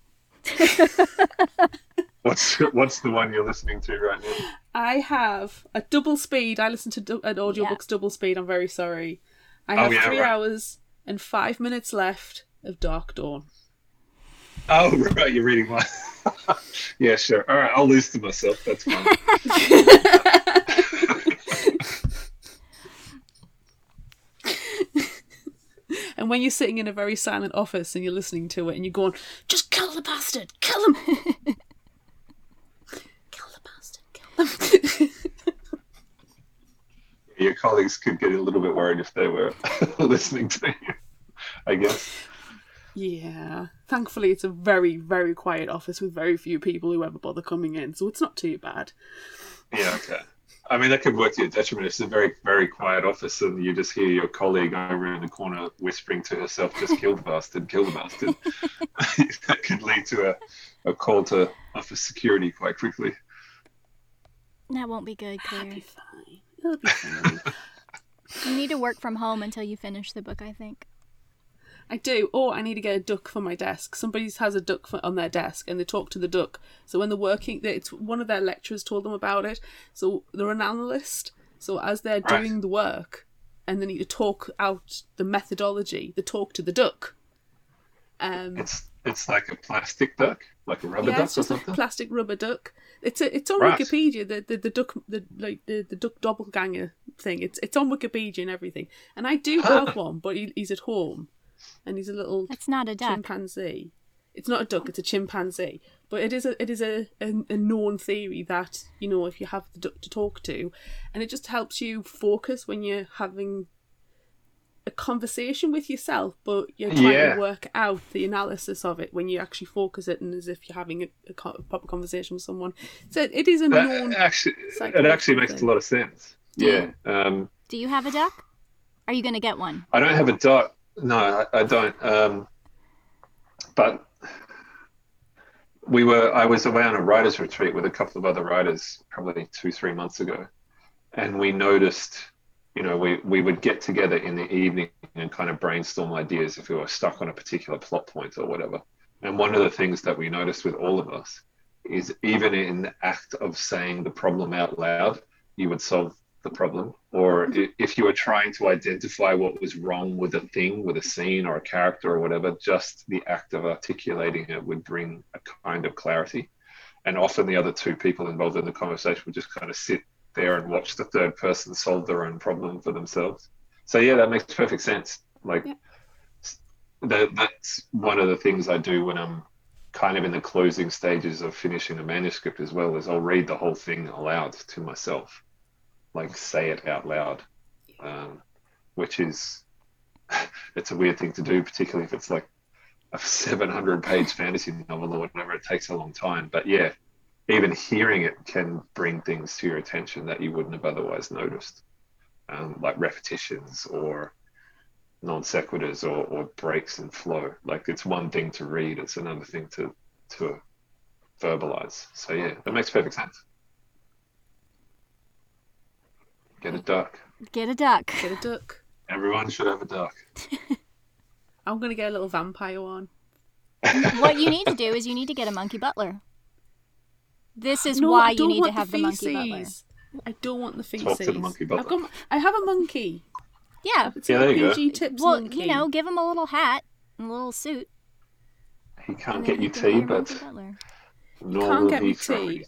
What's the one you're listening to right now? I have a double speed. I listen to an audiobook's double speed. I'm very sorry. I have 3 hours and 5 minutes left of Dark Dawn. Oh, right, you're reading one. Yeah, sure. All right, I'll lose to myself. That's fine. And when you're sitting in a very silent office and you're listening to it and you're going, just kill the bastard, kill him. Kill the bastard, kill him. Your colleagues could get a little bit worried if they were listening to you, I guess. Yeah. Thankfully, it's a very, very quiet office with very few people who ever bother coming in, so it's not too bad. Yeah, okay. I mean, that could work to your detriment. It's a very, very quiet office and you just hear your colleague over in the corner whispering to herself, just kill the bastard, kill the bastard. That could lead to a call to office security quite quickly. That won't be good, Claire. It'll be fine. It'll be fine. You need to work from home until you finish the book, I think. I do. Or I need to get a duck for my desk. Somebody has a duck on their desk and they talk to the duck. So when they're working, it's one of their lecturers told them about it. So they're an analyst. So as they're doing the work and they need to talk out the methodology, they talk to the duck. It's like a plastic duck? Like a rubber duck it's just or something? A plastic rubber duck. It's on Wikipedia, the duck the duck doppelganger thing. It's on Wikipedia and everything. And I do have one, but he's at home. And he's a little That's not a duck. Chimpanzee. It's not a duck, it's a chimpanzee. But it is a known theory that, if you have the duck to talk to, and it just helps you focus when you're having a conversation with yourself, but you're trying to work out the analysis of it when you actually focus it and as if you're having a proper conversation with someone. So it is a known... It actually makes a lot of sense. Do you have a duck? Are you going to get one? I don't have a duck. No, I don't. But I was away on a writer's retreat with a couple of other writers probably 2-3 months ago. And we noticed, we would get together in the evening and kind of brainstorm ideas if we were stuck on a particular plot point or whatever. And one of the things that we noticed with all of us is even in the act of saying the problem out loud, you would solve the problem, or if you were trying to identify what was wrong with a thing, with a scene or a character or whatever, just the act of articulating it would bring a kind of clarity. And often the other two people involved in the conversation would just kind of sit there and watch the third person solve their own problem for themselves. So yeah, that makes perfect sense. That's one of the things I do when I'm kind of in the closing stages of finishing a manuscript as well, is I'll read the whole thing aloud to myself. Say it out loud, which is, it's a weird thing to do, particularly if it's like a 700-page fantasy novel or whatever. It takes a long time. But yeah, even hearing it can bring things to your attention that you wouldn't have otherwise noticed, like repetitions or non sequiturs or breaks in flow. It's one thing to read. It's another thing to verbalize. So yeah, that makes perfect sense. Get a duck. Get a duck. Get a duck. Everyone should have a duck. I'm going to get a little vampire one. What you need to do is you need to get a monkey butler. This is why you need to have the monkey butler. I don't want the feces. Talk to the monkey butler. I have a monkey. Yeah. It's there you go. PG tips monkey. Give him a little hat and a little suit. He can't get you tea, but... He can't get me tea.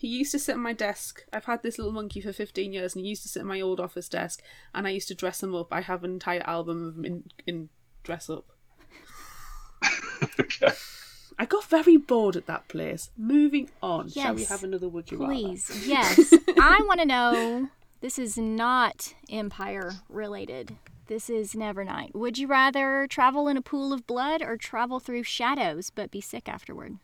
He used to sit at my desk. I've had this little monkey for 15 years and he used to sit at my old office desk and I used to dress him up. I have an entire album of him in dress up. Okay. I got very bored at that place. Moving on. Yes, shall we have another Would You Rather? Please, yes. I want to know This is not Empire related. This is Nevernight. Would you rather travel in a pool of blood or travel through shadows but be sick afterward?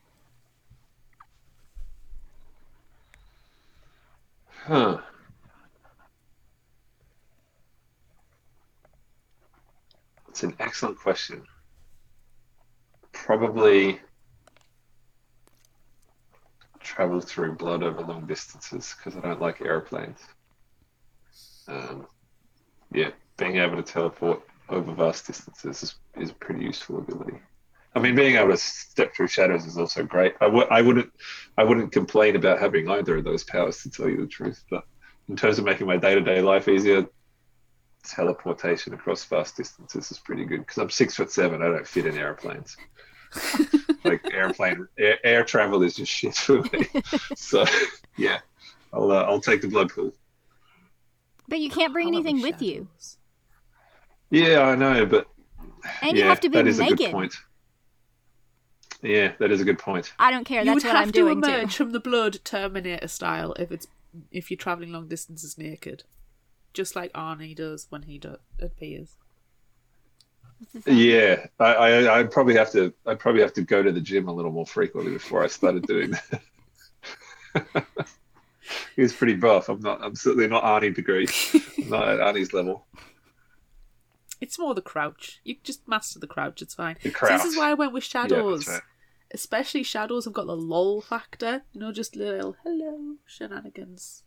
Huh. It's an excellent question. Probably travel through blood over long distances because I don't like airplanes. Yeah, being able to teleport over vast distances is a pretty useful ability. I mean, being able to step through shadows is also great. I wouldn't complain about having either of those powers, to tell you the truth. But in terms of making my day-to-day life easier, teleportation across vast distances is pretty good because I'm 6'7". I don't fit in airplanes. Like air travel is just shit for me. So yeah, I'll take the blood pool. But you can't bring anything with you. Yeah, I know, but and you have to be naked. That is a good point. Yeah, that is a good point. I don't care. That's what I'm doing too. You would have to emerge from the blood Terminator style if you're traveling long distances naked. Just like Arnie does when he appears. Yeah, I'd probably have to go to the gym a little more frequently before I started doing that. He was pretty buff. I'm certainly not Arnie degree. I'm not at Arnie's level. It's more the crouch. You just master the crouch. It's fine. The crouch. So this is why I went with shadows. Yeah, right. Especially shadows have got the lol factor. You know, just little hello shenanigans.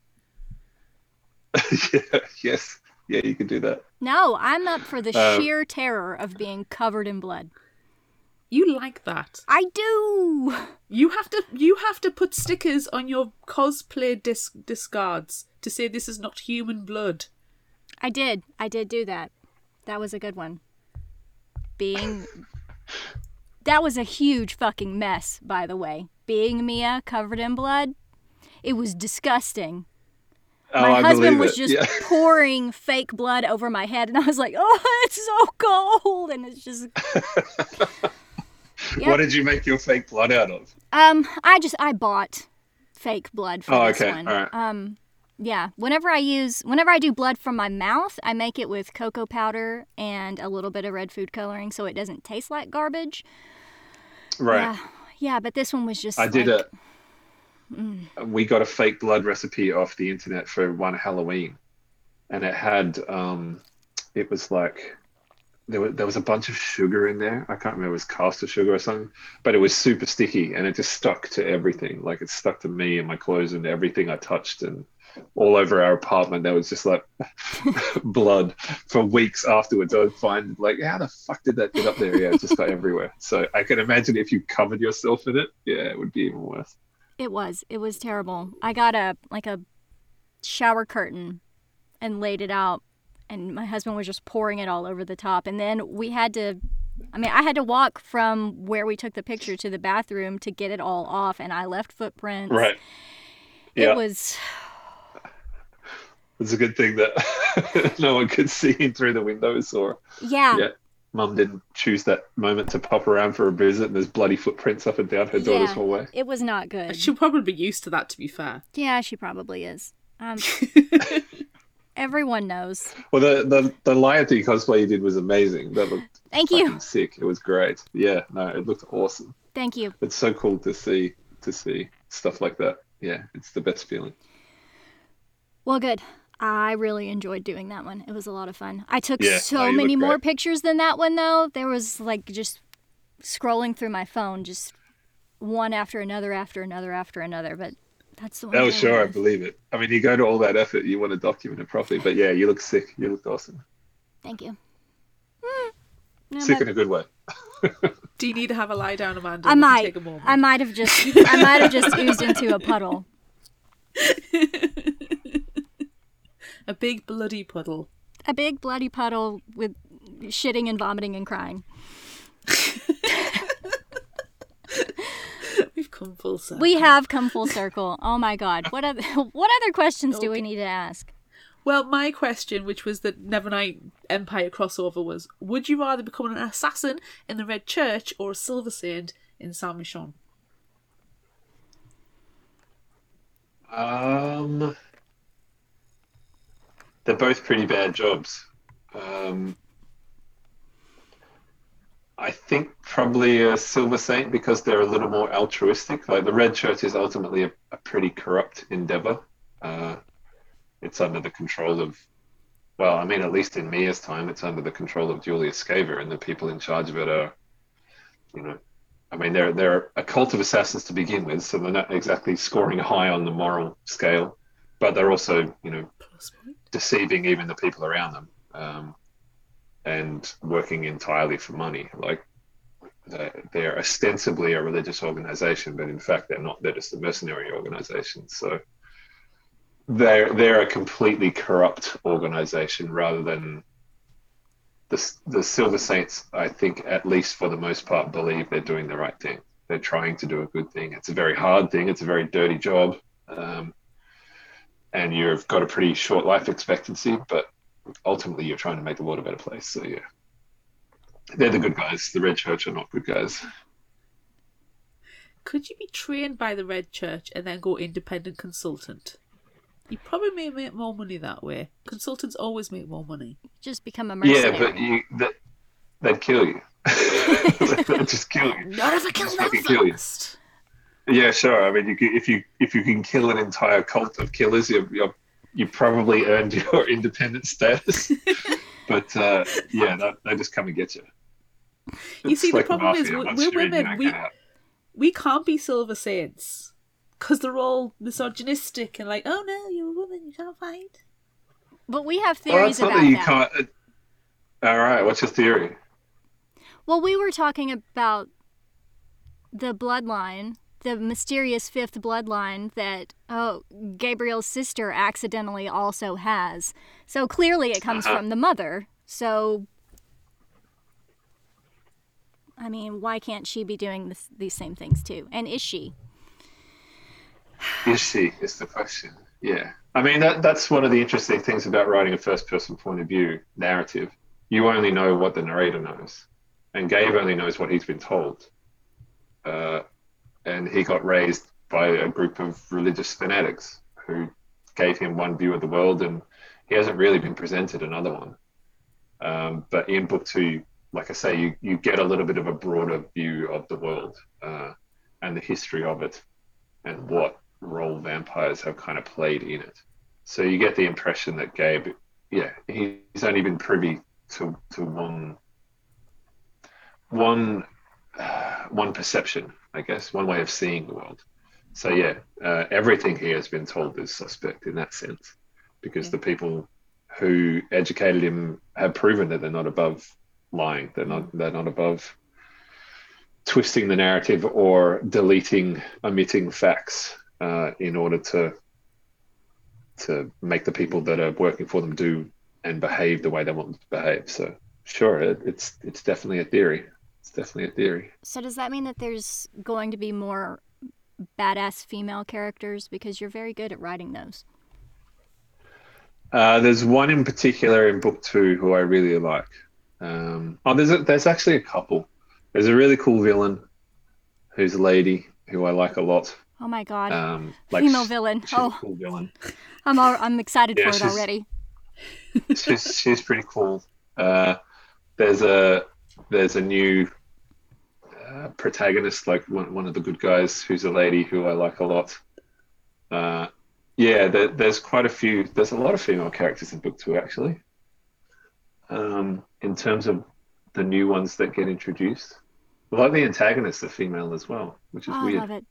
Yeah, yes. Yeah, you can do that. No, I'm up for the sheer terror of being covered in blood. You like that. I do. You have to put stickers on your cosplay discards to say this is not human blood. I did do that. That was a good one. That was a huge fucking mess, by the way. Being Mia covered in blood, it was disgusting. My husband was just pouring fake blood over my head, and I was like, oh, it's so cold, and it's just... Yep. What did you make your fake blood out of? I bought fake blood for this one. All right. Yeah, whenever I do blood from my mouth, I make it with cocoa powder and a little bit of red food coloring so it doesn't taste like garbage. Right. Yeah, but this one was just we got a fake blood recipe off the internet for one Halloween, and it had it was like there was a bunch of sugar in there. I can't remember, it was caster sugar or something, but it was super sticky and it just stuck to everything. Like it stuck to me and my clothes and everything I touched, and all over our apartment there was just like blood for weeks afterwards. I would find like, how the fuck did that get up there? Yeah, it just got everywhere. So I can imagine if you covered yourself in it, yeah, it would be even worse. It was terrible. I got a shower curtain and laid it out, and my husband was just pouring it all over the top. And then I had to walk from where we took the picture to the bathroom to get it all off, and I left footprints. Right. Yeah. It's a good thing that no one could see him through the windows or... Yeah. Mum didn't choose that moment to pop around for a visit, and there's bloody footprints up and down her daughter's hallway. It was not good. She'll probably be used to that, to be fair. Yeah, she probably is. Everyone knows. Well, the Laini cosplay you did was amazing. That looked sick. It was great. Yeah, no, it looked awesome. Thank you. It's so cool to see stuff like that. Yeah, it's the best feeling. Well, good. I really enjoyed doing that one. It was a lot of fun. I took so many more pictures than that one, though. There was like just scrolling through my phone, just one after another, after another, after another. But that's the one. Oh, sure. I believe it. I mean, you go to all that effort. You want to document it properly. But yeah, you look sick. You looked awesome. Thank you. No, sick in a good way. Do you need to have a lie down, Amanda? I might have just oozed into a puddle. A big bloody puddle. A big bloody puddle with shitting and vomiting and crying. We've come full circle. We have come full circle. Oh my God. What other questions do we need to ask? Well, my question, which was the Nevernight Empire crossover, was would you rather become an assassin in the Red Church or a Silver Saint in Saint Michon? They're both pretty bad jobs. I think probably a Silver Saint because they're a little more altruistic. Like the Red Shirt is ultimately a pretty corrupt endeavor. It's under the control of, well, I mean, at least in Mia's time, it's under the control of Julius Scaver, and the people in charge of it are, you know, I mean, they're a cult of assassins to begin with, so they're not exactly scoring high on the moral scale, but they're also, you know, deceiving even the people around them, and working entirely for money. Like they're ostensibly a religious organization, but in fact they're not. They're just a mercenary organization. So they're a completely corrupt organization rather than the Silver Saints. I think, at least for the most part, believe they're doing the right thing. They're trying to do a good thing. It's a very hard thing. It's a very dirty job. And you've got a pretty short life expectancy, but ultimately you're trying to make the world a better place. So yeah, they're the good guys. The Red Church are not good guys. Could you be trained by the Red Church and then go independent consultant? You probably make more money that way. Consultants always make more money. Just become a mercenary. Yeah, but they'd kill you. They'd just kill you. Not if I kill them first. Yeah, sure. I mean, if you can kill an entire cult of killers, you probably earned your independent status. But yeah, they just come and get you. You see, the problem is we're women. We can't be Silver Saints because they're all misogynistic and like, oh no, you're a woman, you can't fight. But we have theories about that. All right, what's your theory? Well, we were talking about the bloodline. The mysterious fifth bloodline that Gabriel's sister accidentally also has. So clearly it comes from the mother. So, I mean, why can't she be doing these same things too? And is she? Is she is the question. Yeah. I mean, that's one of the interesting things about writing a first-person point of view narrative. You only know what the narrator knows. And Gabe only knows what he's been told. And he got raised by a group of religious fanatics who gave him one view of the world, and he hasn't really been presented another one. But in book two, like I say, you get a little bit of a broader view of the world and the history of it and what role vampires have kind of played in it. So you get the impression that Gabe, he's only been privy to one perception, I guess, one way of seeing the world. So everything he has been told is suspect in that sense, because the people who educated him have proven that they're not above lying. They're not above twisting the narrative or omitting facts in order to make the people that are working for them do and behave the way they want them to behave. So sure, it's definitely a theory. It's definitely a theory. So does that mean that there's going to be more badass female characters? Because you're very good at writing those. There's one in particular in book two who I really like. There's actually a couple. There's a really cool villain who's a lady who I like a lot. Oh my god, female villain! A cool villain. I'm excited for it already. she's pretty cool. There's a new protagonist, like one of the good guys, who's a lady who I like a lot. There's quite a few. There's a lot of female characters in book two, actually. In terms of the new ones that get introduced, a lot of the antagonists are female as well, which is weird. I love it.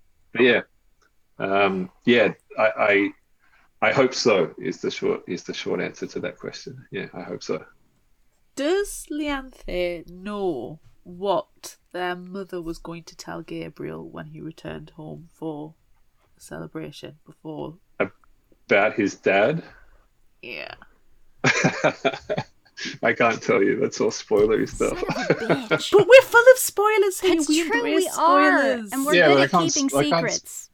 But I hope so. Is the short answer to that question? Yeah, I hope so. Does Leanthe know what their mother was going to tell Gabriel when he returned home for the celebration before? About his dad? Yeah. I can't tell you. That's all spoilery stuff. But we're full of spoilers here. That's true, we are. And we're good at keeping secrets.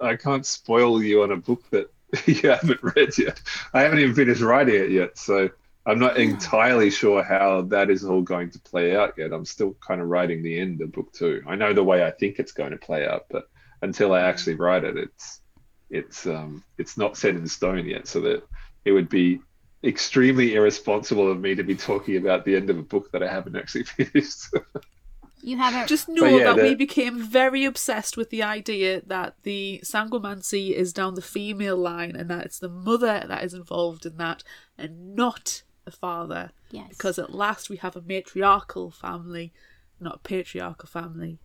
I can't spoil you on a book that you haven't read yet. I haven't even finished writing it yet, so... I'm not entirely sure how that is all going to play out yet. I'm still kind of writing the end of book two. I know the way I think it's going to play out, but until I actually write it, it's not set in stone yet. So that it would be extremely irresponsible of me to be talking about the end of a book that I haven't actually finished. You haven't. Just know that we became very obsessed with the idea that the Sanguimancy is down the female line and that it's the mother that is involved in that and not the father. Yes. Because at last we have a matriarchal family, not a patriarchal family.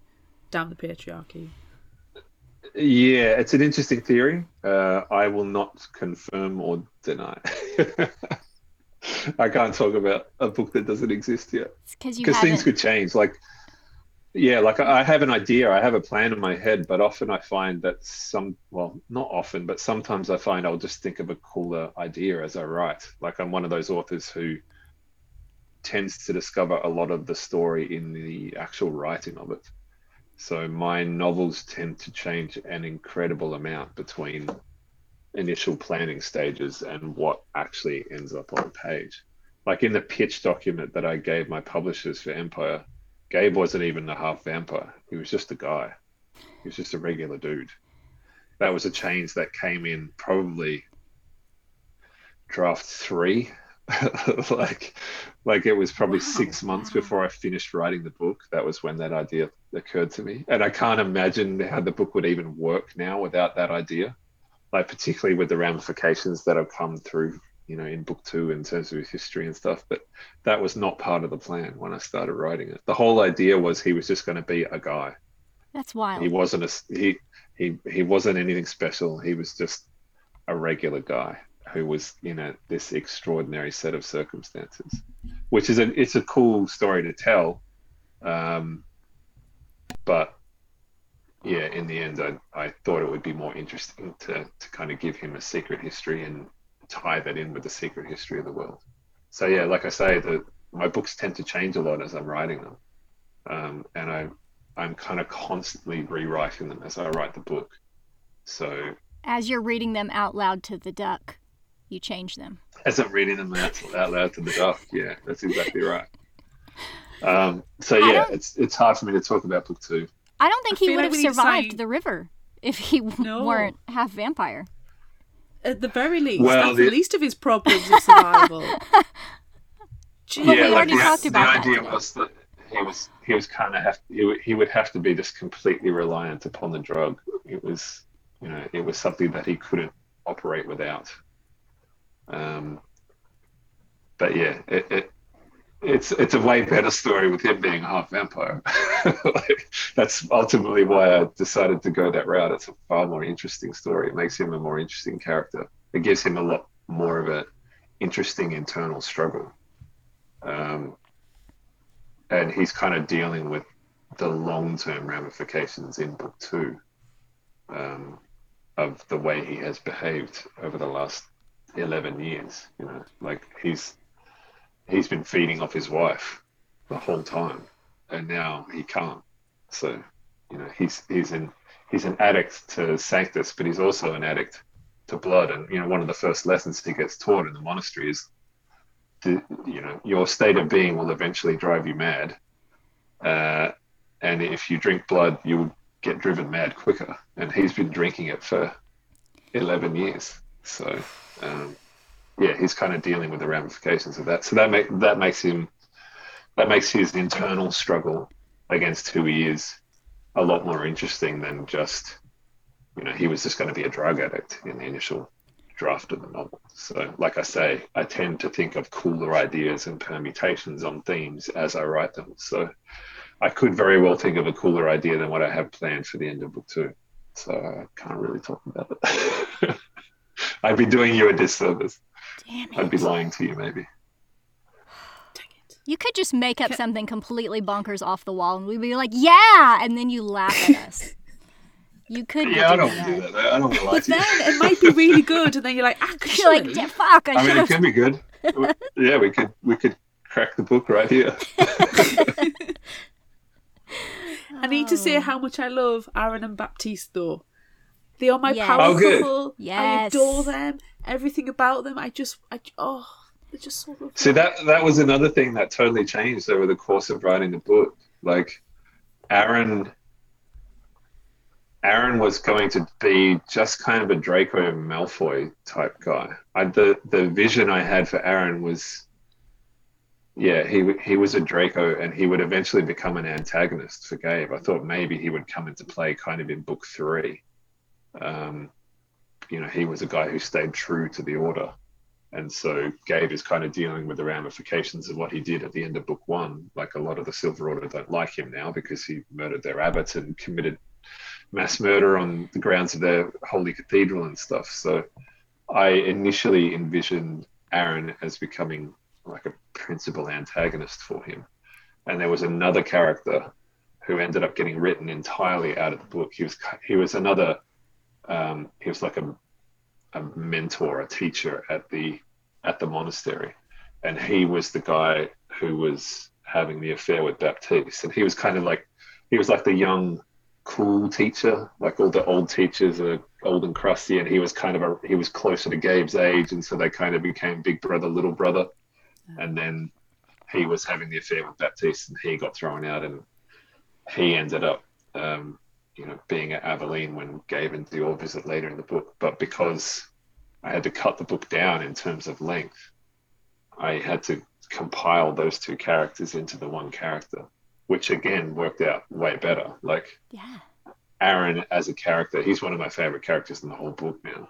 Damn the patriarchy. Yeah, it's an interesting theory. I will not confirm or deny. I can't talk about a book that doesn't exist yet. Because things could change. I have an idea. I have a plan in my head, but often I find that sometimes I find I'll just think of a cooler idea as I write. Like, I'm one of those authors who tends to discover a lot of the story in the actual writing of it. So my novels tend to change an incredible amount between initial planning stages and what actually ends up on page. Like in the pitch document that I gave my publishers for Empire, Gabe wasn't even a half vampire. He was just a guy. He was just a regular dude. That was a change that came in probably draft 3. like it was probably 6 months before I finished writing the book. That was when that idea occurred to me, and I can't imagine how the book would even work now without that idea, like particularly with the ramifications that have come through, you know, in book 2 in terms of his history and stuff. But that was not part of the plan when I started writing it. The whole idea was he was just going to be a guy. That's wild. He wasn't anything special. He was just a regular guy who was in this extraordinary set of circumstances, which is it's a cool story to tell. But yeah, in the end, I thought it would be more interesting to kind of give him a secret history and tie that in with the secret history of the world. So yeah, like I say, my books tend to change a lot as I'm writing them. And I'm kind of constantly rewriting them as I write the book. So as you're reading them out loud to the duck, you change them. As I'm reading them out loud to the duck, yeah, that's exactly right. So yeah, it's hard for me to talk about book 2. I don't think he would have survived the river if he weren't half vampire. At the very least, that's the least of his problems of survival. The idea was that he was kind of he would have to be just completely reliant upon the drug. It was, you know, it was something that he couldn't operate without. But yeah, it's a way better story with him being half vampire. That's ultimately why I decided to go that route. It's a far more interesting story. It makes him a more interesting character. It gives him a lot more of an interesting internal struggle. And he's kind of dealing with the long-term ramifications in book 2 of the way he has behaved over the last 11 years, you know, like he's been feeding off his wife the whole time, and now he can't. So, you know, he's an addict to Sanctus, but he's also an addict to blood. And, you know, one of the first lessons he gets taught in the monastery is, your state of being will eventually drive you mad. And if you drink blood, you'll get driven mad quicker. And he's been drinking it for 11 years. So, he's kind of dealing with the ramifications of that. So that makes his internal struggle against who he is a lot more interesting than just, you know, he was just going to be a drug addict in the initial draft of the novel. So, like I say, I tend to think of cooler ideas and permutations on themes as I write them. So I could very well think of a cooler idea than what I have planned for the end of book 2. So I can't really talk about it. I'd be doing you a disservice. Damn it. I'd be lying to you, maybe. Dang it. You could just make up something completely bonkers off the wall, and we'd be like, yeah, and then you laugh at us. You could do that. I don't want to lie to you. But then it might be really good, and then you're like, actually. You're like, yeah, fuck, I mean, it could be good. Yeah, we could crack the book right here. I need to say how much I love Aaron and Baptiste, though. They are my power couple. Yes. I adore them. Everything about them. They're just so lovely. See, that was another thing that totally changed over the course of writing the book. Like, Aaron Aaron was going to be just kind of a Draco Malfoy type guy. The vision I had for Aaron was, yeah, he was a Draco and he would eventually become an antagonist for Gabe. I thought maybe he would come into play kind of in book three. You know, he was a guy who stayed true to the order. And so Gabe is kind of dealing with the ramifications of what he did at the end of book one. Like, a lot of the Silver Order don't like him now because he murdered their abbots and committed mass murder on the grounds of their holy cathedral and stuff. So I initially envisioned Aaron as becoming like a principal antagonist for him. And there was another character who ended up getting written entirely out of the book. He was another, he was like a mentor, a teacher at the monastery. And he was the guy who was having the affair with Baptiste. And he was like the young, cool teacher. Like, all the old teachers are old and crusty, and he was closer to Gabe's age. And so they kind of became big brother, little brother. And then he was having the affair with Baptiste and he got thrown out, and he ended up, you know, being at Aveline when Gabe and Dior visit later in the book. But because I had to cut the book down in terms of length, I had to compile those two characters into the one character, which again worked out way better. Like, yeah. Aaron as a character, he's one of my favorite characters in the whole book now.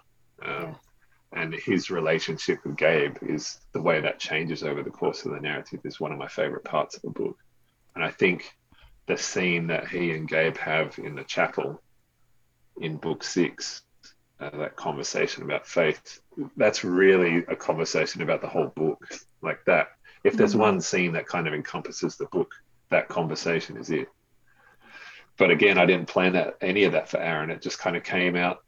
And his relationship with Gabe, is the way that changes over the course of the narrative, is one of my favorite parts of the book. And I think the scene that he and Gabe have in the chapel in book six, that conversation about faith, that's really a conversation about the whole book. Like, that, if there's one scene that kind of encompasses the book, that conversation is it. But again, I didn't plan that, any of that for Aaron. It just kind of came out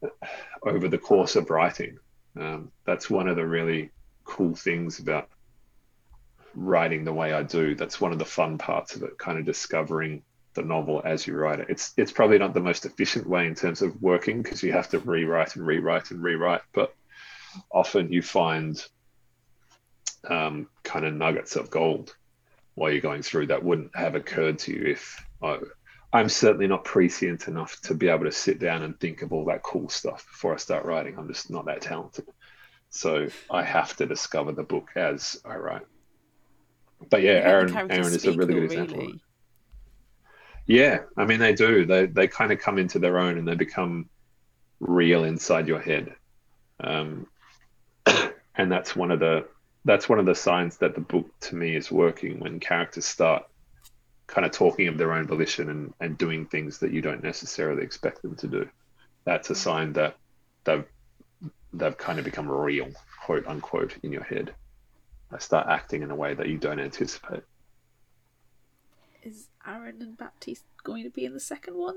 over the course of writing. That's one of the really cool things about writing the way I do. That's one of the fun parts of it, kind of discovering the novel as you write it. It's probably not the most efficient way in terms of working, because you have to rewrite and rewrite and rewrite, but often you find kind of nuggets of gold while you're going through that wouldn't have occurred to you if I'm certainly not prescient enough to be able to sit down and think of all that cool stuff before I start writing. I'm just not that talented. So I have to discover the book as I write. But yeah, Aaron is a really good example. Really? Yeah, I mean, they do. They kind of come into their own and they become real inside your head, and that's one of the signs that the book to me is working, when characters start kind of talking of their own volition and doing things that you don't necessarily expect them to do. That's a sign that they've kind of become real, quote unquote, in your head. They start acting in a way that you don't anticipate. Is Aaron and Baptiste going to be in the second one?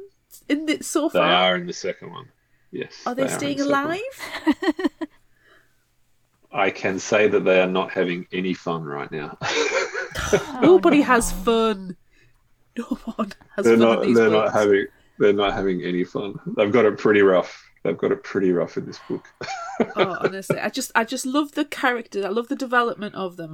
So far, they are in the second one. Yes. Are they staying alive? I can say that they are not having any fun right now. Nobody has fun. No one has fun. They're not having any fun. They've got it pretty rough. They've got it pretty rough in this book. Oh, honestly, I just love the characters. I love the development of them.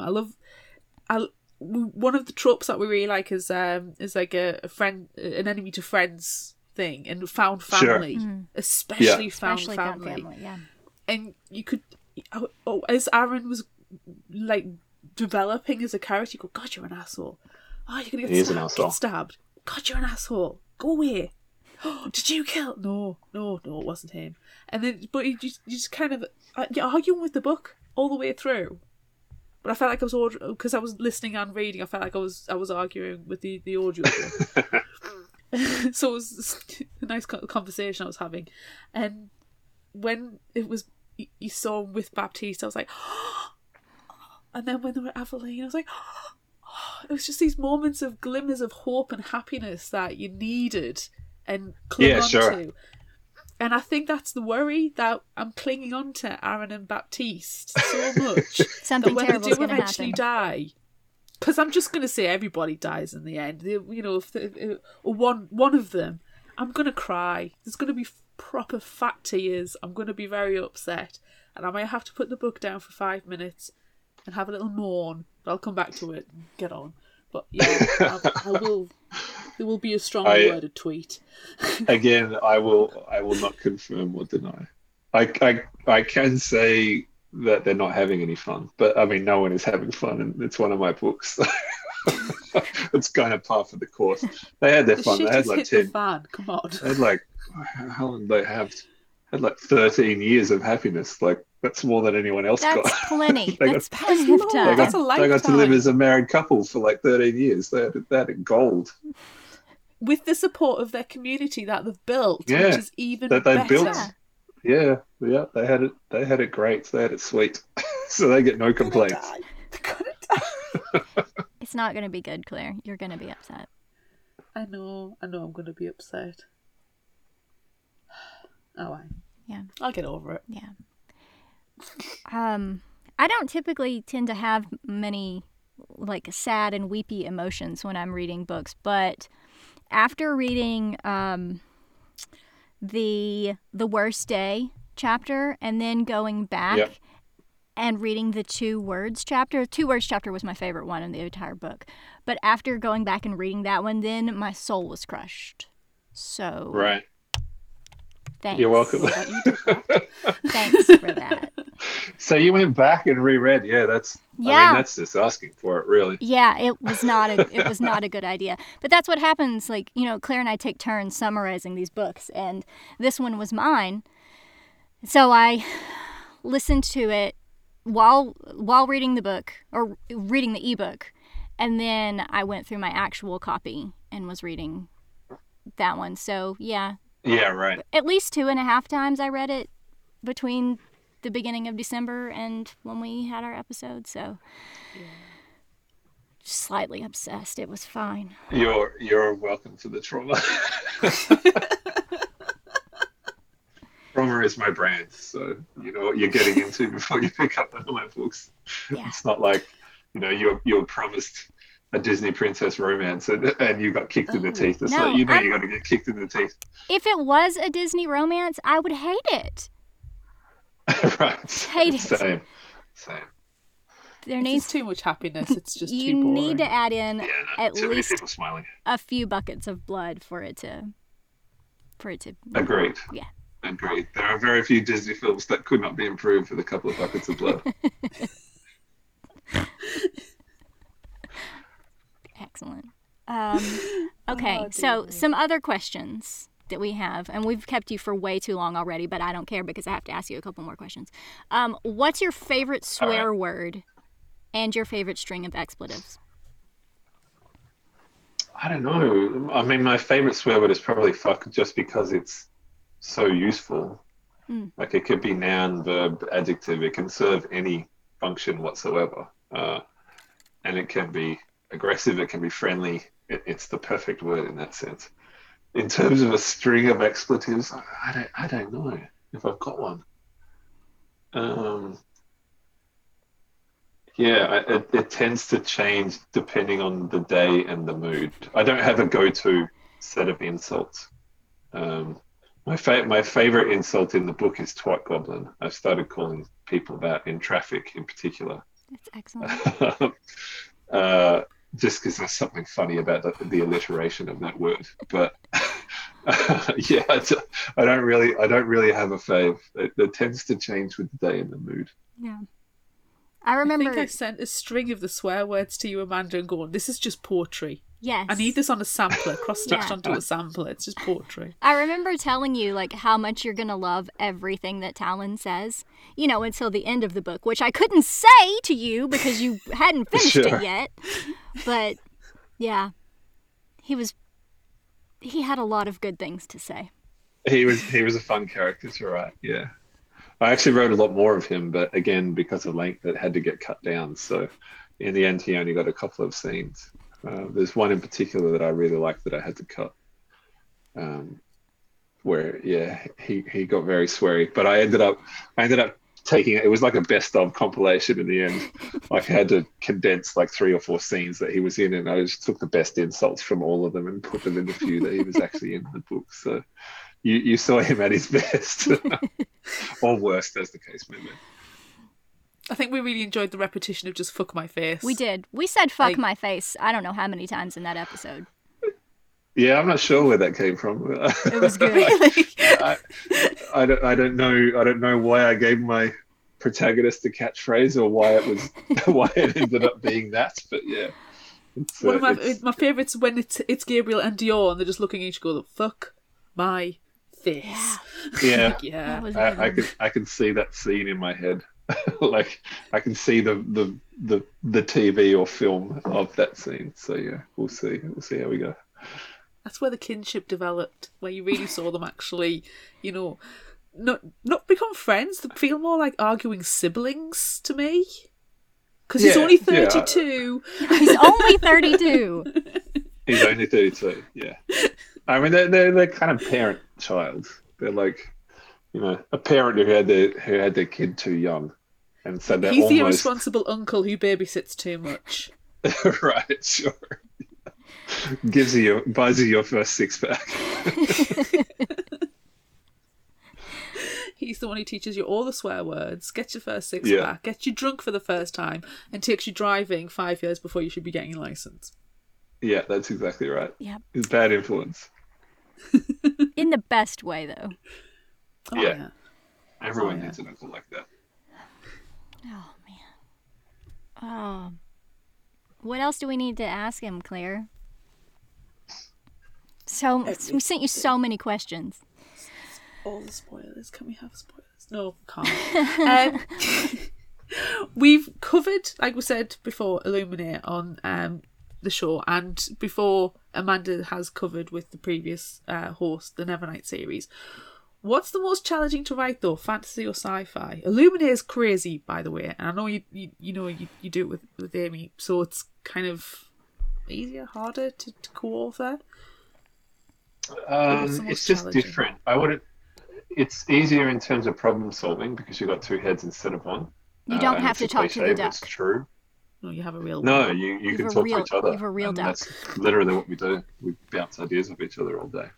One of the tropes that we really like is like a friend, an enemy to friends thing, and found family, sure. Especially found especially family. Yeah. And you could, as Aaron was like developing as a character, you go, God, you're an asshole. Oh, you're gonna get stabbed. God, you're an asshole. Go away. Oh, did you kill? No, it wasn't him. And then, but you just kind of, you're arguing with the book all the way through. But I felt like I was, because I was listening and reading, I felt like I was arguing with the audio. So it was a nice conversation I was having. And when it was, you saw him with Baptiste, I was like, oh. And then when they were at Aveline, I was like, oh. It was just these moments of glimmers of hope and happiness that you needed and cling on to. And I think that's the worry, that I'm clinging on to Aaron and Baptiste so much. Something that when they do eventually die, because I'm just going to say everybody dies in the end. You know, if one of them, I'm going to cry. There's going to be proper fat tears. I'm going to be very upset, and I might have to put the book down for 5 minutes and have a little mourn. But I'll come back to it and get on. But yeah, I will. There will be a strongly worded tweet. Again, I will not confirm or deny. I can say that they're not having any fun, but I mean, no one is having fun, and it's one of my books. So. It's kind of par for the course. They had their fun. They had like 10. Come on. They had like how long they have? Had like 13 years of happiness. Like that's more than anyone else got. That's plenty. That's plenty. That's a lifetime. They got to live as a married couple for like 13 years. They had that in gold. With the support of their community that they've built, which is even better. Built. Yeah, they had it great. They had it sweet, so they get no complaints. They're gonna die. It's not going to be good, Claire. You're going to be upset. I know. I'm going to be upset. Oh, yeah. I'll get over it. Yeah. I don't typically tend to have many like sad and weepy emotions when I'm reading books, but after reading the Worst Day chapter and then going back and reading the Two Words chapter was my favorite one in the entire book, but after going back and reading that one, then my soul was crushed. So right. Thanks. You're welcome. Thanks for that. So you went back and reread. Yeah, that's I mean, that's just asking for it, really. Yeah, it was not a good idea. But that's what happens. Like, you know, Claire and I take turns summarizing these books, and this one was mine. So I listened to it while reading the book, or reading the ebook, and then I went through my actual copy and was reading that one. So yeah, right. At least 2.5 times I read it between the beginning of December and when we had our episode, so just slightly obsessed. It was fine. You're welcome to the trauma. Trauma is my brand, so you know what you're getting into before you pick up one of my books. Yeah. It's not like, you know, you're promised a Disney princess romance and you got kicked in the teeth. It's like, you know, you got to get kicked in the teeth. If it was a Disney romance, I would hate it. Right. Hate it. Same. There needs too much happiness. It's just too boring. You need to add in at least a few buckets of blood for it to. Agreed. Yeah. Agreed. There are very few Disney films that could not be improved with a couple of buckets of blood. Excellent. Okay, so some other questions that we have, and we've kept you for way too long already, but I don't care because I have to ask you a couple more questions. What's your favorite swear word and your favorite string of expletives? I don't know. I mean, my favorite swear word is probably fuck, just because it's so useful. Like, it could be noun, verb, adjective. It can serve any function whatsoever. And it can be aggressive, it can be friendly. It's the perfect word in that sense. In terms of a string of expletives, I don't know if I've got one. It tends to change depending on the day and the mood. I don't have a go-to set of insults. My favorite insult in the book is twat goblin. I've started calling people that in traffic in particular. That's excellent. Just because there's something funny about the alliteration of that word, but I don't really have a fave. It tends to change with the day and the mood. Yeah, I remember. I think I sent a string of the swear words to you, Amanda, and going, "This is just poetry." Yes, I need this on a sampler, cross-stitched onto a sampler. It's just poetry. I remember telling you like how much you're gonna love everything that Talon says, you know, until the end of the book, which I couldn't say to you because you hadn't finished it yet. But yeah, he had a lot of good things to say. He was a fun character, you're right. Yeah, I actually wrote a lot more of him, but again, because of length, it had to get cut down. So in the end, he only got a couple of scenes. There's one in particular that I really liked that I had to cut, where he got very sweary, but I ended up taking it. It was like a best of compilation in the end. Like, I had to condense like 3 or 4 scenes that he was in, and I just took the best insults from all of them and put them in the few that he was actually in the book. So you saw him at his best, or worst, as the case may be. I think we really enjoyed the repetition of just fuck my face. We did. We said fuck my face I don't know how many times in that episode. Yeah, I'm not sure where that came from. It was good. Really? I don't know why I gave my protagonist the catchphrase or why it ended up being that. But yeah, one of my favourites when it's Gabriel and Dior and they're just looking at each other, go, "Fuck my face." Yeah, yeah. I can see that scene in my head. Like I can see the TV or film of that scene. So yeah, we'll see how we go. That's where the kinship developed, where you really saw them actually, you know, not become friends. They feel more like arguing siblings to me. Because he's only 32. Yeah. He's only 32. He's only 32, yeah. I mean, they're kind of parent-child. They're like, you know, a parent who had their kid too young. And so they're He's the irresponsible uncle who babysits too much. Right, sure. Buys you your first six pack. He's the one who teaches you all the swear words, gets your first six pack, gets you drunk for the first time, and takes you driving 5 years before you should be getting your license. Yeah, that's exactly right. Yeah, it's bad influence. In the best way, though. Oh, yeah, everyone needs an uncle like that. Oh man. Oh. What else do we need to ask him, Claire? So we sent you so many questions. All the spoilers. Can we have spoilers? No, can't. We've covered, like we said before, Illuminae on the show, and before Amanda has covered with the previous host, the Nevernight series. What's the most challenging to write, though, fantasy or sci-fi? Illuminae is crazy, by the way, and I know you do it with Amy, so it's kind of easier, harder to co-author. It's just different. It's easier in terms of problem solving because you've got two heads instead of one. You don't have to talk to the duck. It's true. No, you have a real. No, you can talk to each other. You have a real duck. That's literally what we do. We bounce ideas off each other all day.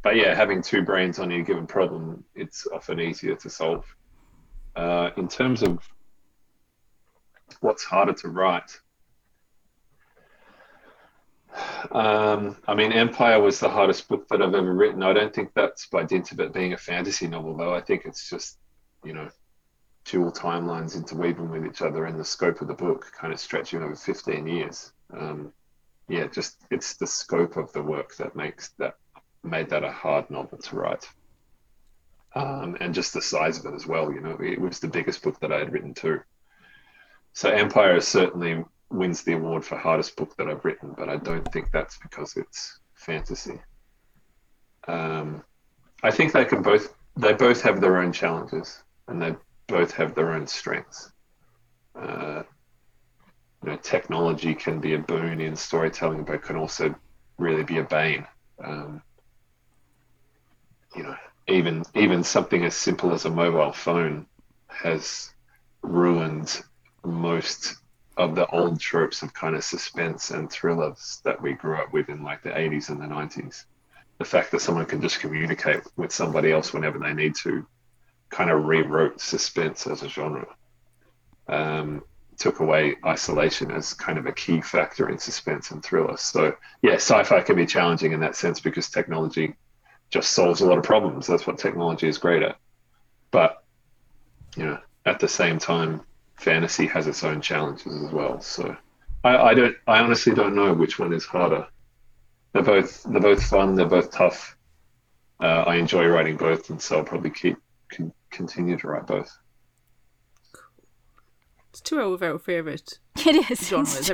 But yeah, having two brains on a given problem, it's often easier to solve. In terms of what's harder to write, I mean, Empire was the hardest book that I've ever written. I don't think that's by dint of it being a fantasy novel, though. I think it's just, you know, dual timelines interweaving with each other and the scope of the book kind of stretching over 15 years. Just it's the scope of the work that made that a hard novel to write, and just the size of it as well. You know, it was the biggest book that I had written too. So Empire certainly wins the award for hardest book that I've written, but I don't think that's because it's fantasy. I think they both have their own challenges and they both have their own strengths. You know, technology can be a boon in storytelling, but can also really be a bane. You know, even something as simple as a mobile phone has ruined most of the old tropes of kind of suspense and thrillers that we grew up with in like the 80s and the 90s. The fact that someone can just communicate with somebody else whenever they need to kind of rewrote suspense as a genre. Took away isolation as kind of a key factor in suspense and thriller. So yeah, sci-fi can be challenging in that sense because technology just solves a lot of problems. That's what technology is great at. But, you know, at the same time, fantasy has its own challenges as well. So I honestly don't know which one is harder. They're both fun. They're both tough. I enjoy writing both. And so I'll probably continue to write both. It's two of our favourite genres.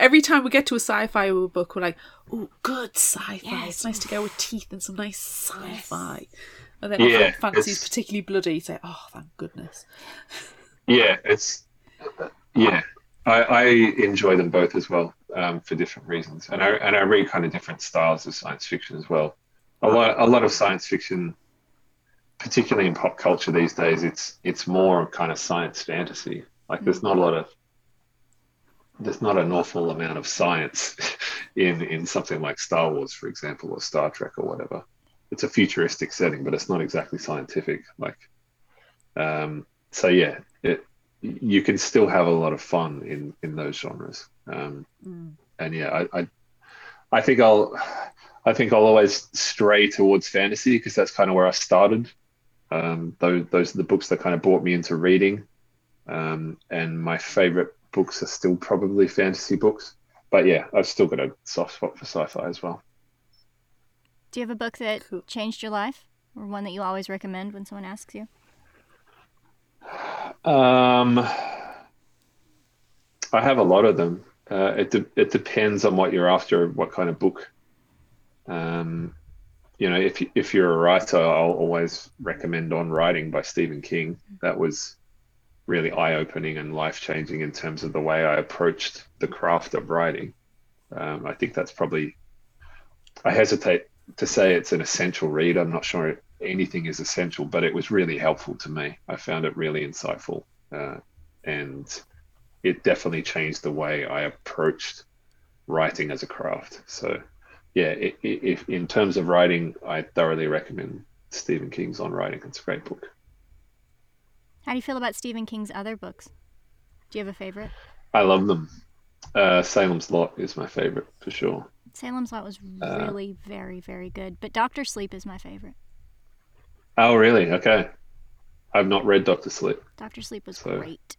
Every time we get to a sci-fi book, we're like, oh, good sci-fi. Yes. It's nice to go with teeth and some nice sci-fi. Yes. And then fantasy is particularly bloody. It's like, oh, thank goodness. Yeah, I enjoy them both as well, for different reasons. And I read kind of different styles of science fiction as well. A lot of science fiction, particularly in pop culture these days, it's more kind of science fantasy. Like there's not an awful amount of science in something like Star Wars, for example, or Star Trek or whatever. It's a futuristic setting, but it's not exactly scientific. Like, so yeah, you can still have a lot of fun in those genres. And yeah, I I think I'll always stray towards fantasy because that's kind of where I started. Those are the books that kind of brought me into reading. And my favorite books are still probably fantasy books. But yeah, I've still got a soft spot for sci-fi as well. Do you have a book that changed your life or one that you always recommend when someone asks you? I have a lot of them. It depends on what you're after, what kind of book. If you're a writer, I'll always recommend On Writing by Stephen King. That was really eye-opening and life-changing in terms of the way I approached the craft of writing. I think that's probably, I hesitate to say it's an essential read. I'm not sure anything is essential, but it was really helpful to me. I found it really insightful, and it definitely changed the way I approached writing as a craft. So yeah, if in terms of writing, I thoroughly recommend Stephen King's On Writing. It's a great book. How do you feel about Stephen King's other books? Do you have a favorite? I love them. Salem's Lot is my favorite for sure. Salem's Lot was really very, very good, but Doctor Sleep is my favorite. Oh, really? Okay. I've not read Doctor Sleep. Doctor Sleep was great.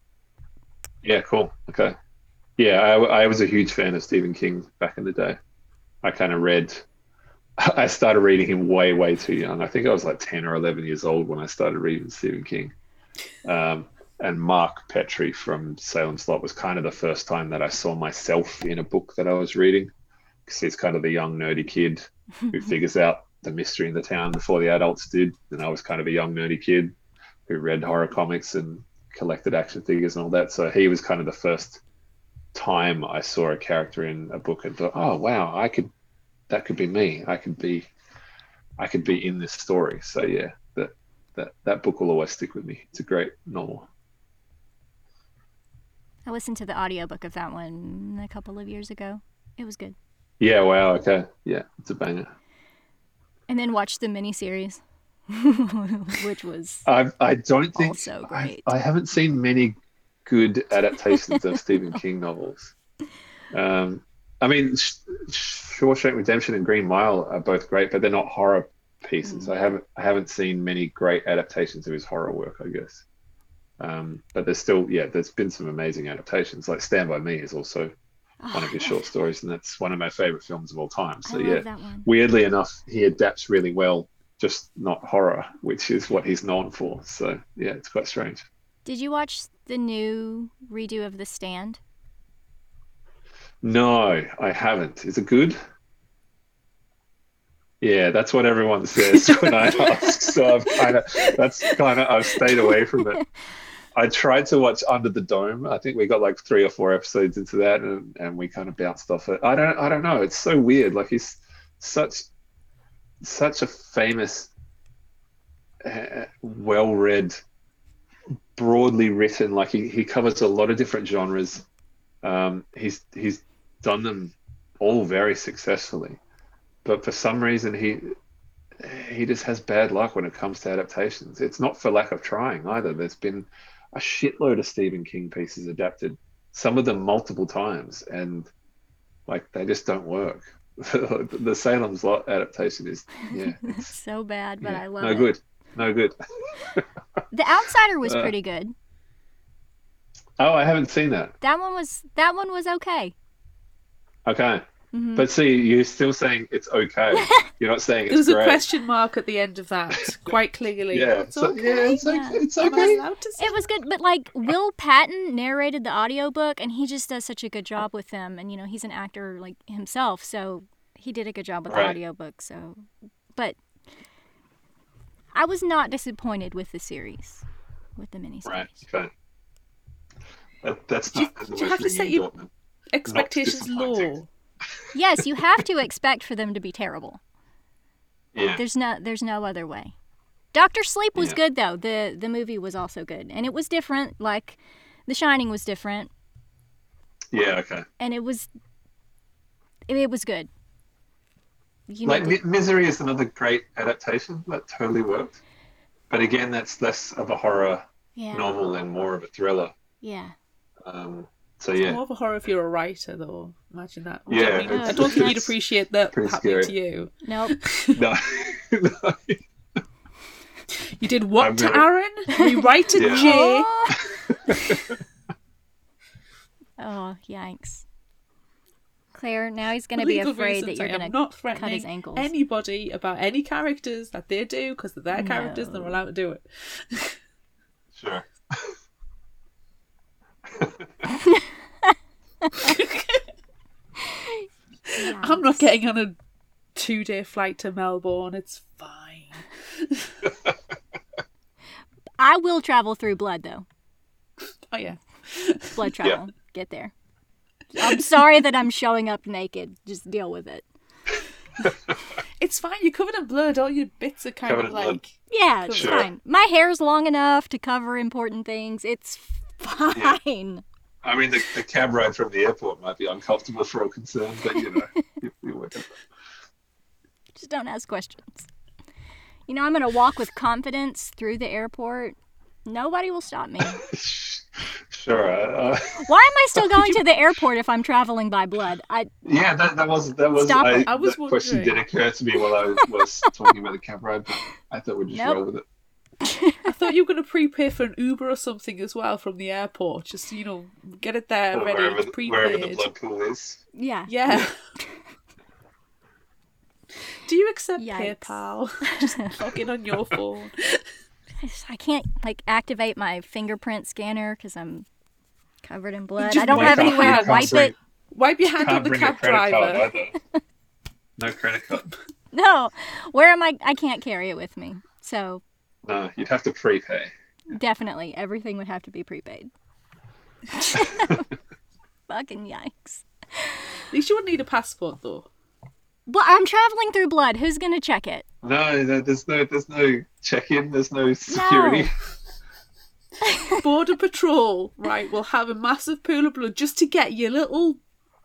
Yeah, cool. Okay. Yeah, I was a huge fan of Stephen King back in the day. I started reading him way, way too young. I think I was like 10 or 11 years old when I started reading Stephen King. And Mark Petrie from Salem's Lot was kind of the first time that I saw myself in a book that I was reading, because he's kind of the young nerdy kid who figures out the mystery in the town before the adults did. And I was kind of a young nerdy kid who read horror comics and collected action figures and all that. So he was kind of the first time I saw a character in a book and thought, oh wow, that could be me. I could be in this story. So yeah, that book will always stick with me. It's a great novel. I listened to the audiobook of that one a couple of years ago. It was good. Yeah, wow, okay. Yeah, it's a banger. And then watched the miniseries, which was also great. I haven't seen many good adaptations of Stephen King novels. Shawshank Redemption and Green Mile are both great, but they're not horror pieces. I haven't seen many great adaptations of his horror work, I guess. But there's been some amazing adaptations. Like Stand By Me is also one of his short stories, and that's one of my favorite films of all time. So yeah, weirdly enough, he adapts really well, just not horror, which is what he's known for. So yeah, it's quite strange. Did you watch the new redo of The Stand? No, I haven't. Is it good? Yeah, that's what everyone says when I ask. So I've stayed away from it. I tried to watch Under the Dome. I think we got like 3 or 4 episodes into that, and we kind of bounced off it. I don't know. It's so weird. Like, he's such a famous, well-read, broadly written. Like, he covers a lot of different genres. He's done them all very successfully, but for some reason he just has bad luck when it comes to adaptations. It's not for lack of trying either. There's been a shitload of Stephen King pieces adapted, some of them multiple times, and like they just don't work. The Salem's Lot adaptation is it's so bad, but yeah, I love it. No good. The Outsider was pretty good. Oh, I haven't seen that. That one was okay. Okay. Mm-hmm. But see, you're still saying it's okay. You're not saying it's great. There was a question mark at the end of that, quite clearly. Yeah, it's okay. It was good, but like Will Patton narrated the audiobook, and he just does such a good job with them. And he's an actor like himself, so he did a good job with the audiobook. So, but I was not disappointed with the series, with the miniseries. Right. Okay. That's not. You have to set your expectations low. Yes, you have to expect for them to be terrible. Yeah. There's no other way. Doctor Sleep was good though. The movie was also good, and it was different. Like, The Shining was different. Yeah. Okay. And it was good. Misery is another great adaptation that totally worked, but again, that's less of a horror novel and more of a thriller. Yeah. So yeah, more of a horror if you're a writer, though. Imagine that. Yeah, I don't think you'd appreciate that happening to you. Nope. No. You did what to Aaron? Rewrited Jay. Oh, yikes. Claire, now he's going to be afraid that you're going to cut his ankles. Anybody about any characters that they do, because they're their characters, they're allowed to do it. Sure. I'm not getting on a 2-day flight to Melbourne. It's fine. I will travel through blood, though. Oh, yeah. Blood travel. Yeah. Get there. I'm sorry that I'm showing up naked. Just deal with it. It's fine. You're covered in blood. All your bits are kind covered of like... Blood. Yeah, it's fine. My hair's long enough to cover important things. It's fine. Yeah. I mean, the cab ride from the airport might be uncomfortable for all concerned, but, you know, you work it. Just don't ask questions. You know, I'm going to walk with confidence through the airport. Nobody will stop me. Sure. Why am I still going to the airport if I'm traveling by blood? That question did occur to me while I was talking about the cab ride, but I thought we'd just roll with it. I thought you were going to prepay for an Uber or something as well from the airport. Just, you know, get it there, ready, it's prepaid. Wherever the blood pool is. Yeah. Do you accept PayPal? Just log in on your phone. I can't, like, activate my fingerprint scanner because I'm covered in blood. I don't have anywhere to wipe it. Wipe your hand on the cab driver. No credit card. No. Where am I? I can't carry it with me. So... No, you'd have to prepay. Definitely. Everything would have to be prepaid. Fucking yikes. At least you wouldn't need a passport, though. Well, I'm traveling through blood. Who's going to check it? No, there's no check-in. There's no security. No. Border patrol. Right, we'll have a massive pool of blood just to get you little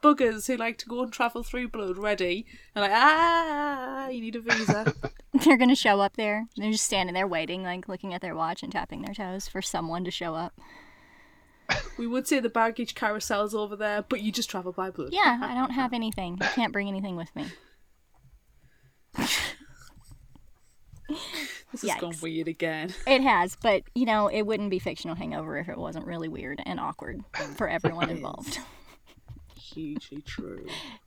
buggers who like to go and travel through blood ready. They're like, you need a visa. They're going to show up there. They're just standing there waiting, like looking at their watch and tapping their toes for someone to show up. We would say the baggage carousel's over there, but you just travel by blood. Yeah, I don't have anything. I can't bring anything with me. This has gone weird again. It has, but, you know, it wouldn't be Fictional Hangover if it wasn't really weird and awkward for everyone involved. Hugely true.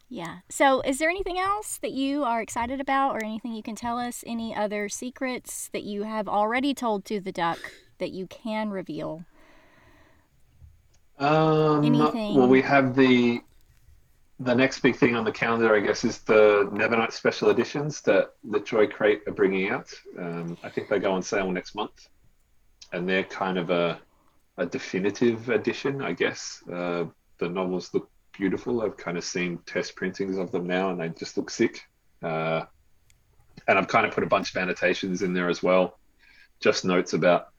Yeah. So is there anything else that you are excited about or anything you can tell us? Any other secrets that you have already told to the duck that you can reveal? Anything? Well, we have the next big thing on the calendar, I guess, is the Nevernight special editions that the Joy Crate are bringing out. I think they go on sale next month. And they're kind of a definitive edition, I guess. The novels look beautiful. I've kind of seen test printings of them now and they just look sick. And I've kind of put a bunch of annotations in there as well, just notes about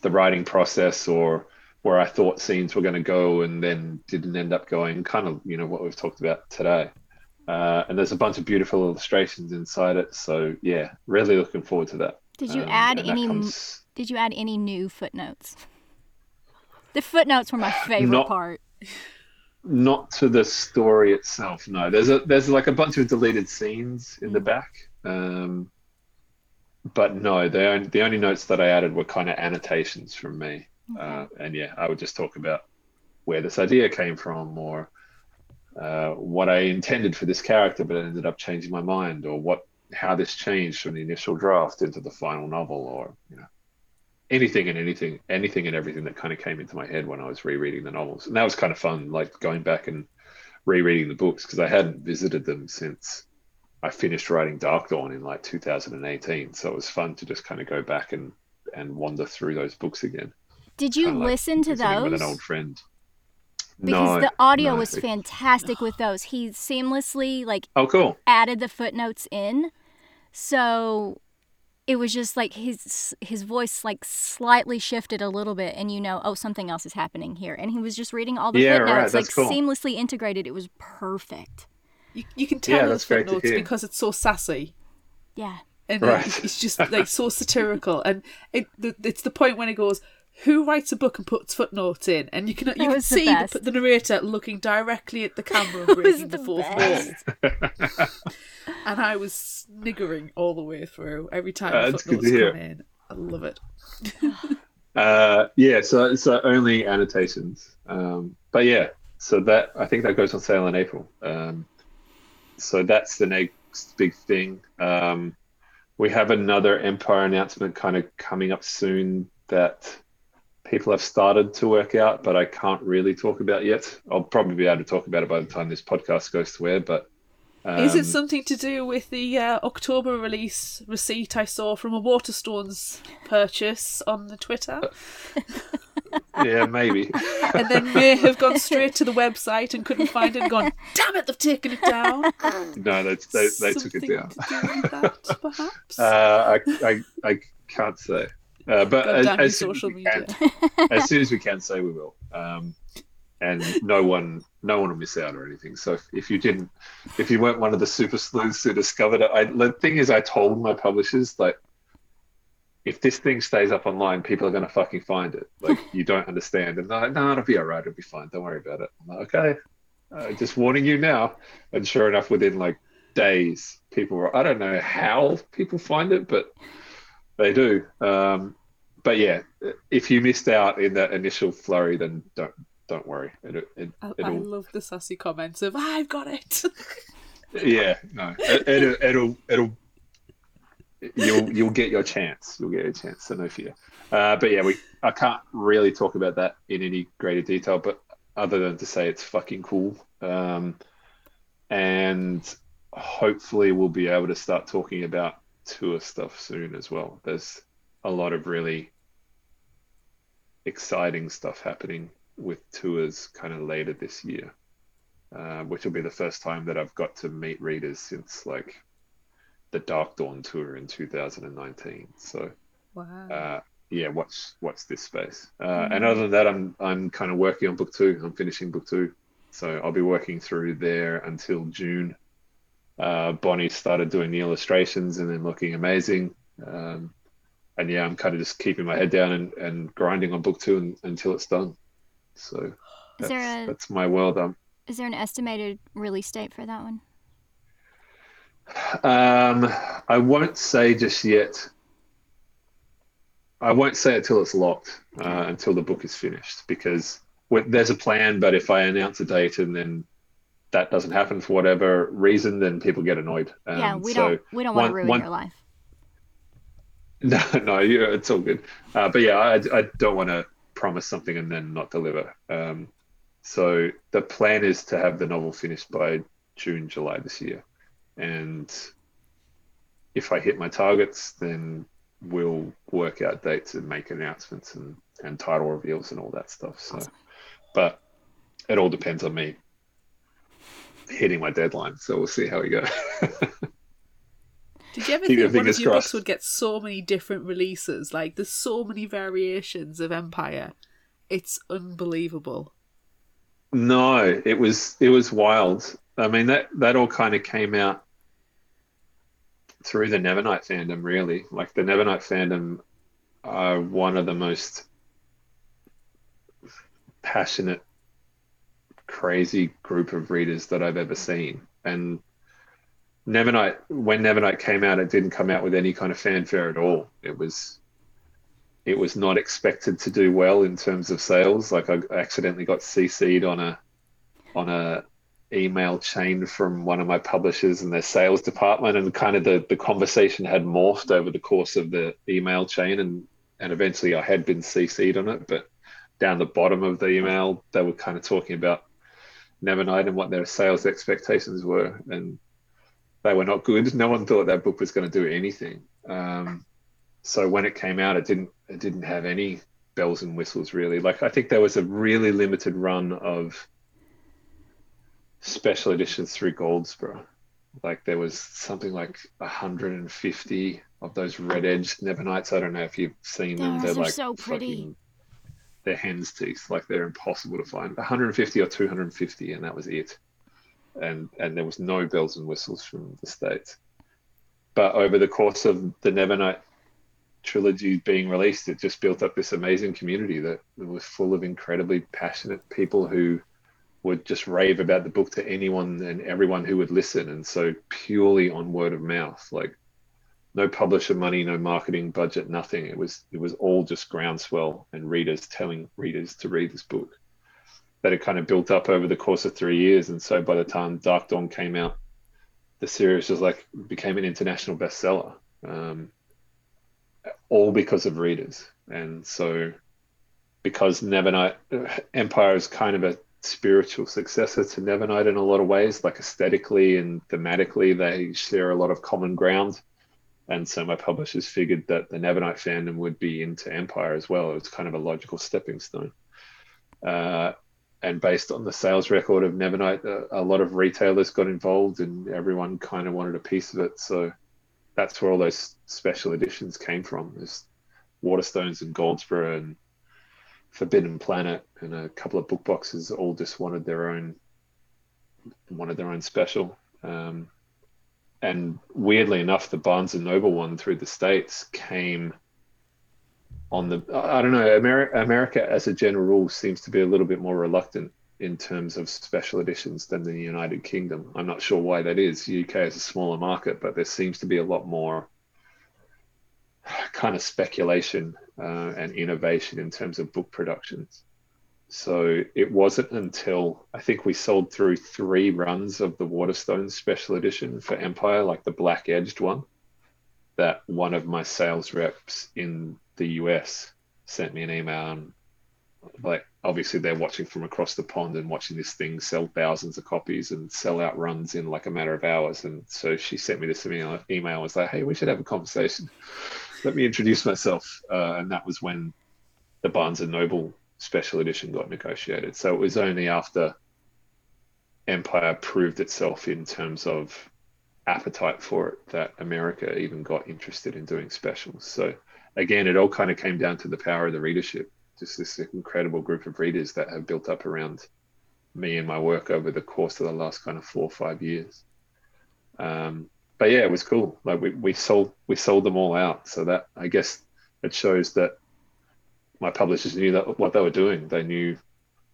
the writing process or where I thought scenes were going to go and then didn't end up going, kind of, you know, what we've talked about today. And there's a bunch of beautiful illustrations inside it. So yeah, really looking forward to that. Did you add any Did you add any new footnotes? The footnotes were my favorite part. Not to the story itself, no. There's like a bunch of deleted scenes in the back. But no, the only notes that I added were kind of annotations from me. And yeah, I would just talk about where this idea came from or what I intended for this character, but I ended up changing my mind, or how this changed from the initial draft into the final novel, or, you know, anything and everything that kind of came into my head when I was rereading the novels. And that was kind of fun, like going back and rereading the books, because I hadn't visited them since I finished writing Dark Dawn in like 2018. So it was fun to just kind of go back and wander through those books again. Did you listen to those? With an old friend. Because the audio was fantastic with those. He seamlessly added the footnotes in. So it was just like his voice like slightly shifted a little bit and, you know, something else is happening here. And he was just reading all the footnotes seamlessly integrated. It was perfect. You can tell those footnotes because it's so sassy. Yeah. And it's just like so satirical. And it's the point when it goes, who writes a book and puts footnotes in? And you can see the narrator looking directly at the camera and breaking the fourth wall. And I was sniggering all the way through every time the footnotes come in. I love it. So only annotations. But yeah, so that I think that goes on sale in April. So that's the next big thing. We have another Empire announcement kind of coming up soon that people have started to work out, but I can't really talk about yet. I'll probably be able to talk about it by the time this podcast goes to air, but... is it something to do with the October release receipt I saw from a Waterstones purchase on the Twitter? Yeah, maybe. And then may have gone straight to the website and couldn't find it and gone, damn it, they've taken it down. No, they took it down. Something to do with that, perhaps? I can't say. But as soon as we can, say we will. And no one will miss out or anything. So if you weren't one of the super sleuths who discovered it, the thing is, I told my publishers, like, if this thing stays up online, people are going to fucking find it. Like, you don't understand. And they're like, no, it'll be all right. It'll be fine. Don't worry about it. I'm like, okay, just warning you now. And sure enough, within like days, people were, I don't know how people find it, but they do. But yeah, if you missed out in that initial flurry, then don't worry. I love the sassy comments of "I've got it." Yeah, no, you'll get your chance. You'll get your chance. So no fear. But yeah, I can't really talk about that in any greater detail, but other than to say it's fucking cool, and hopefully we'll be able to start talking about tour stuff soon as well. There's a lot of really exciting stuff happening with tours kind of later this year, which will be the first time that I've got to meet readers since like the Dark Dawn tour in 2019. So wow. Watch this space. And other than that, I'm kind of working on book two. I'm finishing book two. So I'll be working through there until June. Bonnie started doing the illustrations and then looking amazing. And yeah, I'm kind of just keeping my head down and grinding on book two until it's done. So that's my world. Is there an estimated release date for that one? I won't say just yet. I won't say it till it's locked, until the book is finished, because there's a plan, but if I announce a date and then that doesn't happen for whatever reason, then people get annoyed. We don't want to ruin your life. No, it's all good. But yeah, I don't want to promise something and then not deliver. So the plan is to have the novel finished by June, July this year. And if I hit my targets, then we'll work out dates and make announcements and title reveals and all that stuff. So, awesome. But it all depends on me hitting my deadline. So we'll see how we go. Did you ever think one of your books would get so many different releases? Like, there's so many variations of Empire. It's unbelievable. No, it was wild. I mean, that all kind of came out through the Nevernight fandom, really. Like, the Nevernight fandom are one of the most passionate, crazy group of readers that I've ever seen. And when Nevernight came out, it didn't come out with any kind of fanfare at all. It was not expected to do well in terms of sales. Like, I accidentally got CC'd on an email chain from one of my publishers and their sales department, and kind of the conversation had morphed over the course of the email chain, and eventually I had been CC'd on it, but down the bottom of the email they were kind of talking about Nevernight and what their sales expectations were, and they were not good. No one thought that book was going to do anything. So when it came out, it didn't have any bells and whistles, really. Like, I think there was a really limited run of special editions through Goldsboro. Like, there was something like 150 of those red-edged Nevernights. I don't know if you've seen them. They're like so pretty. They're hen's teeth. Like, they're impossible to find. 150 or 250, and that was it. And there was no bells and whistles from the States. But over the course of the Nevernight trilogy being released, it just built up this amazing community that was full of incredibly passionate people who would just rave about the book to anyone and everyone who would listen. And so purely on word of mouth, like no publisher money, no marketing budget, nothing. It was all just groundswell and readers telling readers to read this book that it kind of built up over the course of 3 years. And so by the time Dark Dawn came out, the series was like, became an international bestseller, all because of readers. And so because Nevernight, Empire is kind of a spiritual successor to Nevernight in a lot of ways, like aesthetically and thematically, they share a lot of common ground. And so my publishers figured that the Nevernight fandom would be into Empire as well. It was kind of a logical stepping stone. And based on the sales record of Nevernight, a lot of retailers got involved and everyone kind of wanted a piece of it. So that's where all those special editions came from. There's Waterstones and Goldsboro and Forbidden Planet and a couple of book boxes all just wanted their own special. And weirdly enough, the Barnes & Noble one through the States came on the, I don't know, America as a general rule seems to be a little bit more reluctant in terms of special editions than the United Kingdom. I'm not sure why that is. UK is a smaller market, but there seems to be a lot more kind of speculation and innovation in terms of book productions. So it wasn't until I think we sold through 3 runs of the Waterstones special edition for Empire, like the black edged one, that one of my sales reps in the US sent me an email. And like, obviously they're watching from across the pond and watching this thing sell thousands of copies and sell out runs in like a matter of hours. And so she sent me this email and was like, hey, we should have a conversation. Let me introduce myself. And that was when the Barnes & Noble special edition got negotiated. So it was only after Empire proved itself in terms of appetite for it that America even got interested in doing specials. So again, it all kind of came down to the power of the readership, just this incredible group of readers that have built up around me and my work over the course of the last kind of 4 or 5 years. But yeah, it was cool. Like we sold them all out. So that, I guess, it shows that my publishers knew that what they were doing. They knew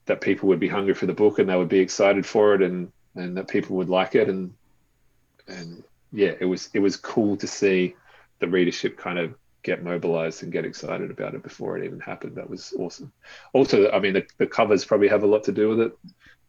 that people would be hungry for the book and they would be excited for it and that people would like it. And yeah, it was cool to see the readership kind of get mobilized and get excited about it before it even happened. That was awesome. Also, I mean, the covers probably have a lot to do with it.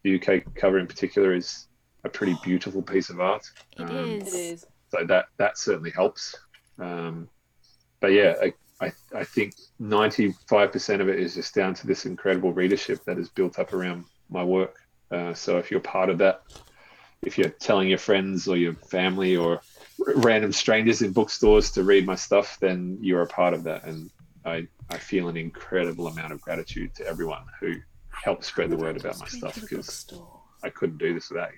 The UK cover in particular is a pretty beautiful piece of art. It is. So that certainly helps. But yeah, I think 95% of it is just down to this incredible readership that is built up around my work. So if you're part of that, if you're telling your friends or your family or random strangers in bookstores to read my stuff, then you're a part of that. And I feel an incredible amount of gratitude to everyone who helped spread the word about my stuff, because I couldn't do this without you.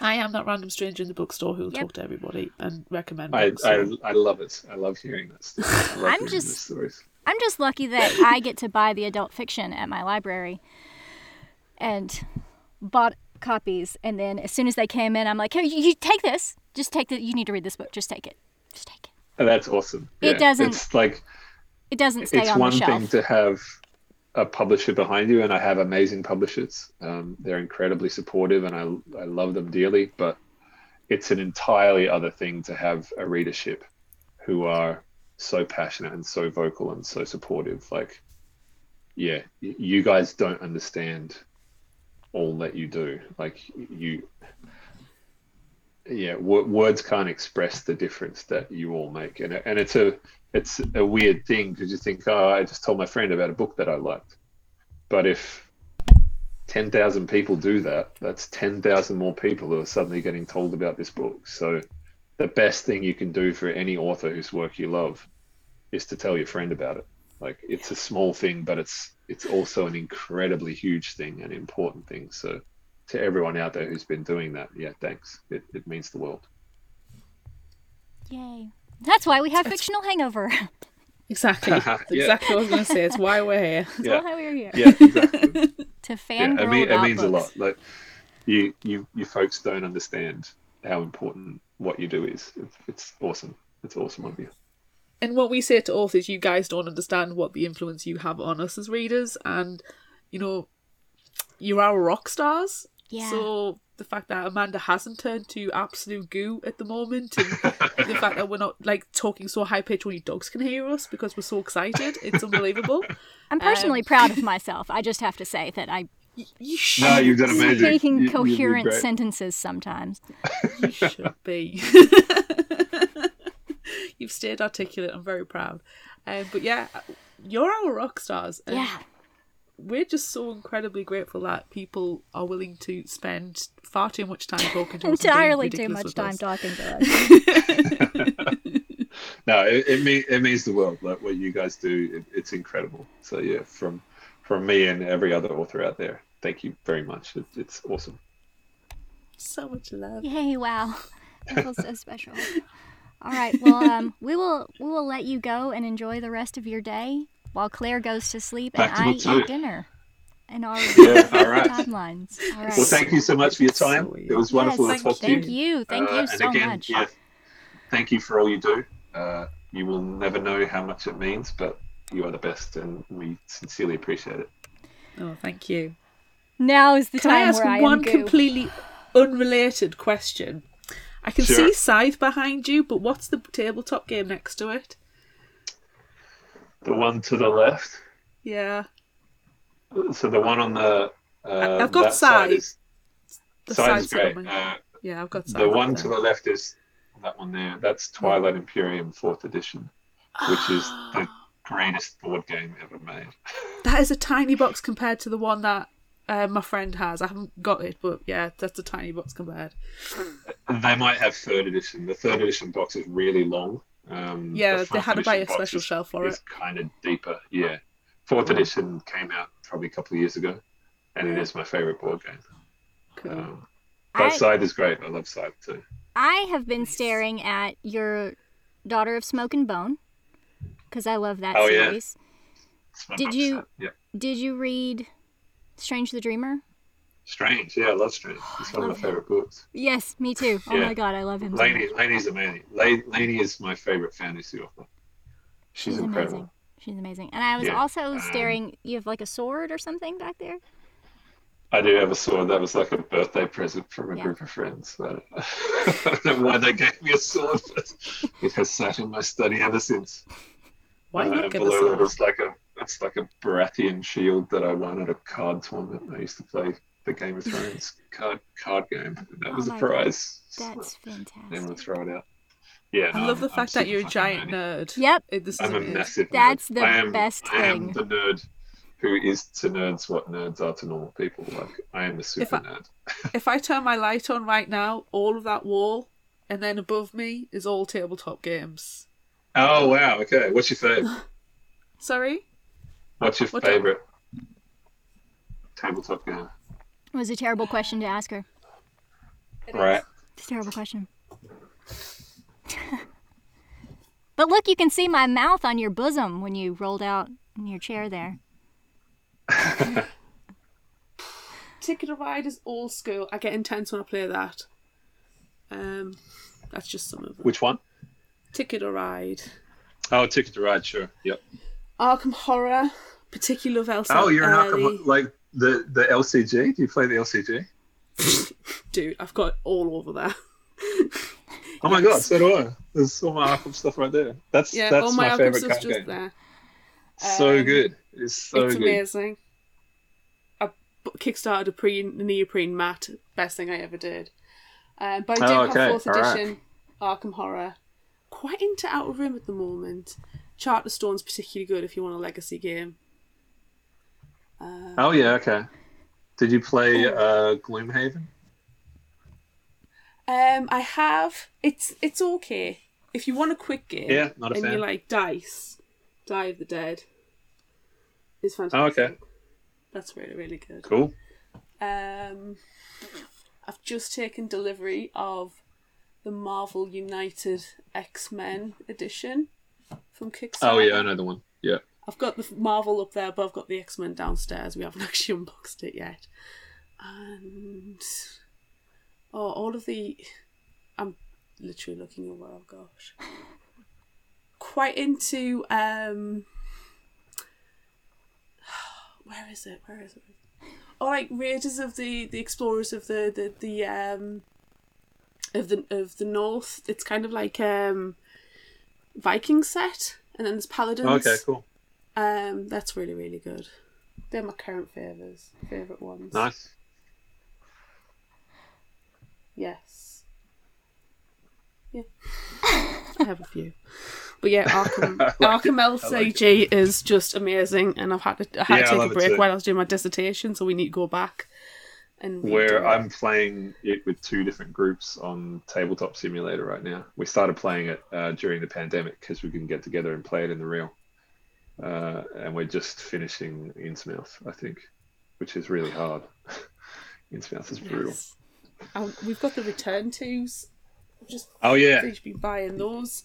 I am that random stranger in the bookstore who will talk to everybody and recommend books. I love it. I love hearing that stuff. I'm just lucky that I get to buy the adult fiction at my library, and bought copies. And then as soon as they came in, I'm like, "Hey, you take this. Just take it. You need to read this book. Just take it. Just take it." Oh, that's awesome. Yeah. It doesn't stay on the shelf. It's one thing to have a publisher behind you, and I have amazing publishers. They're incredibly supportive and I love them dearly, but it's an entirely other thing to have a readership who are so passionate and so vocal and so supportive. Like, yeah, you guys don't understand all that you do. Like words can't express the difference that you all make. And it's a weird thing, because you think, oh, I just told my friend about a book that I liked. But if 10,000 people do that, that's 10,000 more people who are suddenly getting told about this book. So the best thing you can do for any author whose work you love is to tell your friend about it. Like, it's a small thing, but it's also an incredibly huge thing and important thing. So to everyone out there who's been doing that, yeah, thanks. It means the world. Yay. That's why we have Fictional Hangover. Exactly. That's exactly what I was going to say. It's why we're here. It's why we're here. Yeah, exactly. To fangirl about books. It means a lot. Like, you folks don't understand how important what you do is. It's awesome. It's awesome of you. And what we say to authors, you guys don't understand what the influence you have on us as readers. And, you know, you're our rock stars. Yeah. So the fact that Amanda hasn't turned to absolute goo at the moment, and the fact that we're not, like, talking so high-pitched when your dogs can hear us because we're so excited, it's unbelievable. I'm personally proud of myself. I just have to say that you should be speaking coherent sentences sometimes. You should be. You've stayed articulate. I'm very proud. But yeah, you're our rock stars. Yeah. We're just so incredibly grateful that people are willing to spend far too much time talking to us. Entirely too much time talking to us. No, it means the world. Like, what you guys do, it's incredible. So yeah, from me and every other author out there, thank you very much. It's awesome. So much love. Yay, wow. That feels so special. All right, well, we will let you go and enjoy the rest of your day while Claire goes to sleep and I eat dinner. And all timelines. All right. Well, thank you so much for your time. It was wonderful to talk to you. Thank you so much. Yeah, thank you for all you do. You will never know how much it means, but you are the best, and we sincerely appreciate it. Oh, thank you. Now is the time where I ask one completely unrelated question. I can see Scythe behind you, but what's the tabletop game next to it? The one to the left? Yeah. So the one on the... I've got Scythe. Scythe's great. Yeah, I've got Scythe. The one to the left is that one there. That's Twilight Imperium 4th edition, which is the greatest board game ever made. That is a tiny box compared to the one that my friend has. I haven't got it, but yeah, that's a tiny box compared. They might have 3rd edition. The 3rd edition box is really long. They had to buy a special shelf for it. It's kind of deeper, yeah. 4th edition came out probably a couple of years ago, and it is my favourite board game. Cool. But Scythe is great. I love Scythe too. I have been staring at your Daughter of Smoke and Bone because I love that series. Yeah. Did you read... Strange the Dreamer? Strange, yeah, I love Strange. It's one of my favourite books. Yes, me too. Oh my god, I love him. Lainey's amazing. Laini is my favourite fantasy author. She's incredible. Amazing. She's amazing. And I was also staring, you have like a sword or something back there? I do have a sword. That was like a birthday present from a group of friends. I don't know why they gave me a sword, but it has sat in my study ever since. Why not get a sword? It's like a Baratheon shield that I won at a card tournament. I used to play the Game of Thrones card game. And that was a prize. God. That's fantastic. Then we'll throw it out. Yeah, I love the fact that you're a giant nerd. Yep. I'm a massive nerd. That's the best thing. I am the nerd who is to nerds what nerds are to normal people. Like, I am a super nerd. If I turn my light on right now, all of that wall and then above me is all tabletop games. Oh, wow. Okay. What's your fave? Sorry? What's your favourite tabletop game? It was a terrible question to ask her. Right. It's a terrible question. But look, you can see my mouth on your bosom when you rolled out in your chair there. Ticket to Ride is old school. I get intense when I play that. That's just some of them. Which one? Ticket to Ride. Oh, Ticket to Ride, sure. Yep. Arkham Horror, particularly love LCG. Oh, you're an Arkham, like the LCG? Do you play the LCG? Dude, I've got it all over there. Oh my god, so do I. There's all my Arkham stuff right there. That's all my favourite card game. Just there. So good. It's so good. It's amazing. I kickstarted a neoprene mat. Best thing I ever did. But I do have 4th edition Arkham Horror. Quite into Outer Rim at the moment. Charterstone's particularly good if you want a legacy game. Did you play Gloomhaven? I have. It's okay. If you want a quick game not a fan. You like dice, Die of the Dead is fantastic. Oh, okay. That's really, really good. Cool. I've just taken delivery of the Marvel United X-Men edition from Kickstarter. Oh yeah, I know the one. Yeah, I've got the Marvel up there, but I've got the X-Men downstairs. We haven't actually unboxed it yet. And all of the literally looking away. Oh gosh. Quite into where is it? Or like Raiders of the Explorers of the North. It's kind of like Viking set, and then there's Paladins. Okay, cool. That's really, really good. They're my current favourite ones. Nice. Yes. Yeah. I have a few. But yeah, Arkham LCG is just amazing, and I had to take a break while I was doing my dissertation, so we need to go back. I'm playing it with two different groups on Tabletop Simulator right now. We started playing it during the pandemic because we couldn't get together and play it in the real. And we're just finishing Innsmouth, I think, which is really hard. Innsmouth is brutal. Yes. We've got the return tos. I've been buying those.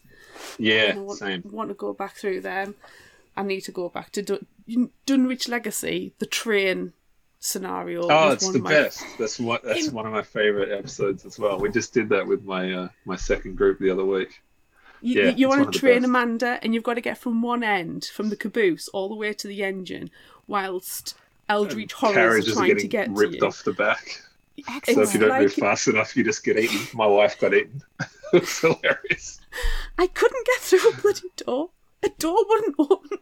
Yeah, I want to go back through them. I need to go back to Dunwich Legacy, the train scenario. Oh, it's the best. That's one of my favourite episodes as well. We just did that with my my second group the other week. You're on a train, Amanda, and you've got to get from one end, from the caboose, all the way to the engine, whilst Eldritch Horrors are trying to get to you. Carriages ripped off the back. Excellent. So if you don't move fast enough, you just get eaten. My wife got eaten. It was hilarious. I couldn't get through a bloody door. A door wouldn't open.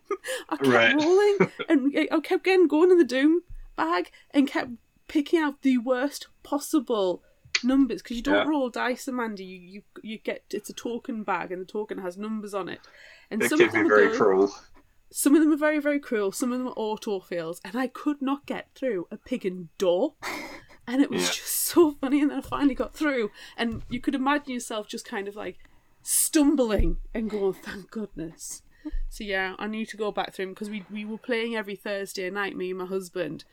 I kept rolling, and I kept going in the doom bag and kept picking out the worst possible numbers, because you don't roll dice, Amanda. You get, it's a token bag, and the token has numbers on it. And it can be very cruel. Some of them are very, very cruel. Some of them are auto fails, and I could not get through a piggin door. And it was just so funny, and then I finally got through. And you could imagine yourself just kind of like stumbling and going, thank goodness. So yeah, I need to go back through them, because we were playing every Thursday night, me and my husband.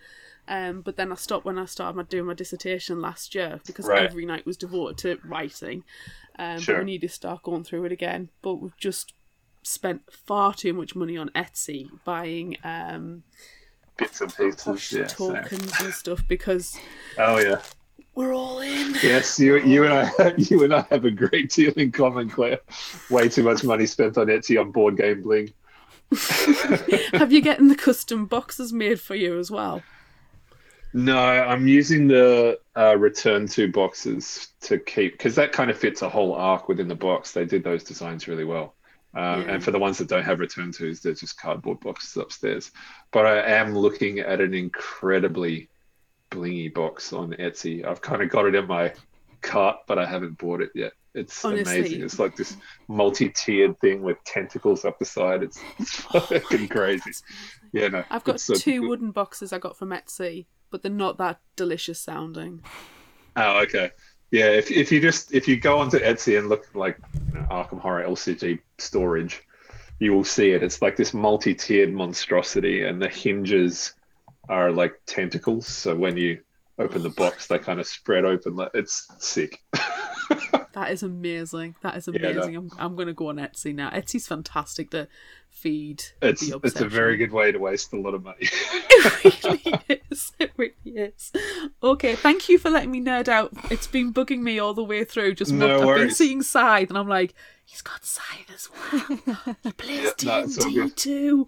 But then I stopped when I started doing my dissertation last year, because every night was devoted to writing. But we need to start going through it again. But we've just spent far too much money on Etsy buying... bits and pieces, tokens and stuff, because we're all in. Yes, you and I have a great deal in common, Claire. Way too much money spent on Etsy on board game bling. Have you getting the custom boxes made for you as well? No, I'm using the return to boxes to keep, because that kind of fits a whole arc within the box. They did those designs really well. And for the ones that don't have return tos, they're just cardboard boxes upstairs. But I am looking at an incredibly blingy box on Etsy. I've kind of got it in my cart, but I haven't bought it yet. It's amazing. It's like this multi-tiered thing with tentacles up the side. It's fucking crazy. Yeah, no, I've got two wooden boxes I got from Etsy, but they're not that delicious sounding. Oh, okay. Yeah, if you go onto Etsy and look like Arkham Horror LCG storage, you will see it. It's like this multi-tiered monstrosity, and the hinges are like tentacles. So when you open the box, they kind of spread open. It's sick. That is amazing. I'm going to go on Etsy now. Etsy's fantastic to feed. It's a very good way to waste a lot of money. It really is. Okay, thank you for letting me nerd out. It's been bugging me all the way through. I've been seeing Scythe, and I'm like, he's got Scythe as well. He plays D&D too.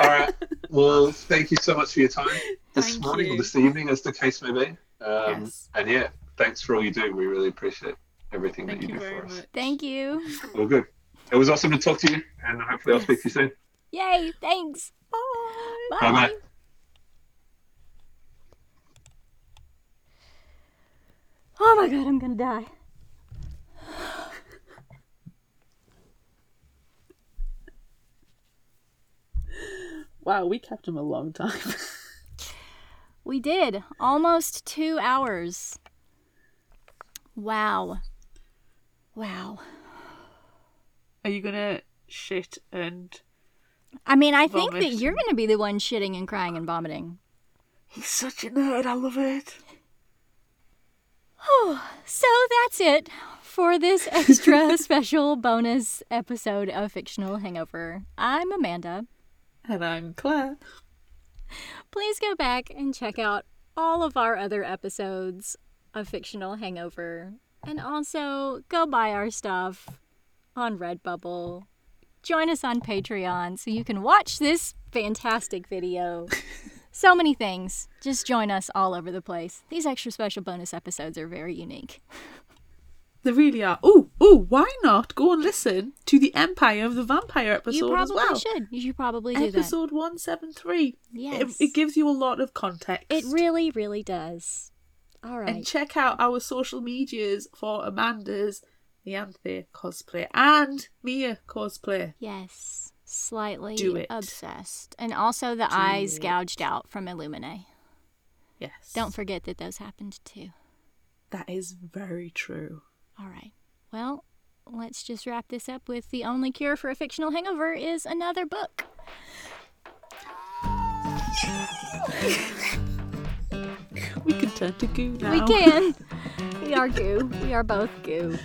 All right. Well, thank you so much for your time this morning or this evening, as the case may be. And yeah. Thanks for all you do. We really appreciate everything that you do for us. Thank you. All good. It was awesome to talk to you, and hopefully I'll speak to you soon. Yay. Thanks. Bye. Bye. Bye. Oh, my God. I'm going to die. Wow. We kept him a long time. We did. Almost 2 hours. Wow. Are you going to shit and vomit? Think that you're going to be the one shitting and crying and vomiting. He's such a nerd. I love it. So that's it for this extra special bonus episode of Fictional Hangover. I'm Amanda. And I'm Claire. Please go back and check out all of our other episodes. A Fictional Hangover And also, go buy our stuff on Redbubble. Join us on Patreon so you can watch this fantastic video. So many things. Just join us all over the place. These extra special bonus episodes are very unique. They really are. Oh, why not go and listen to the Empire of the Vampire episode as well? You probably should. You should probably do that. Episode 173. Yes. It gives you a lot of context. It really, really does. All right. And check out our social medias for Amanda's Neanthe cosplay and Mia cosplay. Yes. Slightly obsessed. And also the eyes gouged out from Illuminae. Yes. Don't forget that those happened too. That is very true. All right. Well, let's just wrap this up with the only cure for a fictional hangover is another book. We can turn to goo now. We can. We are goo. We are both goo.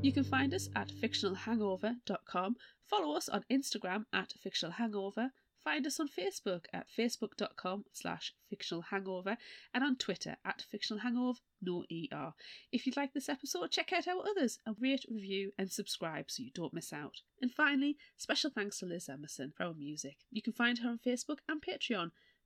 You can find us at fictionalhangover.com. Follow us on Instagram at fictionalhangover. Find us on Facebook at facebook.com/fictionalhangover and on Twitter at fictionalhangover. If you'd like this episode, check out our others and rate, review and subscribe so you don't miss out. And finally, special thanks to Liz Emerson for our music. You can find her on Facebook and Patreon.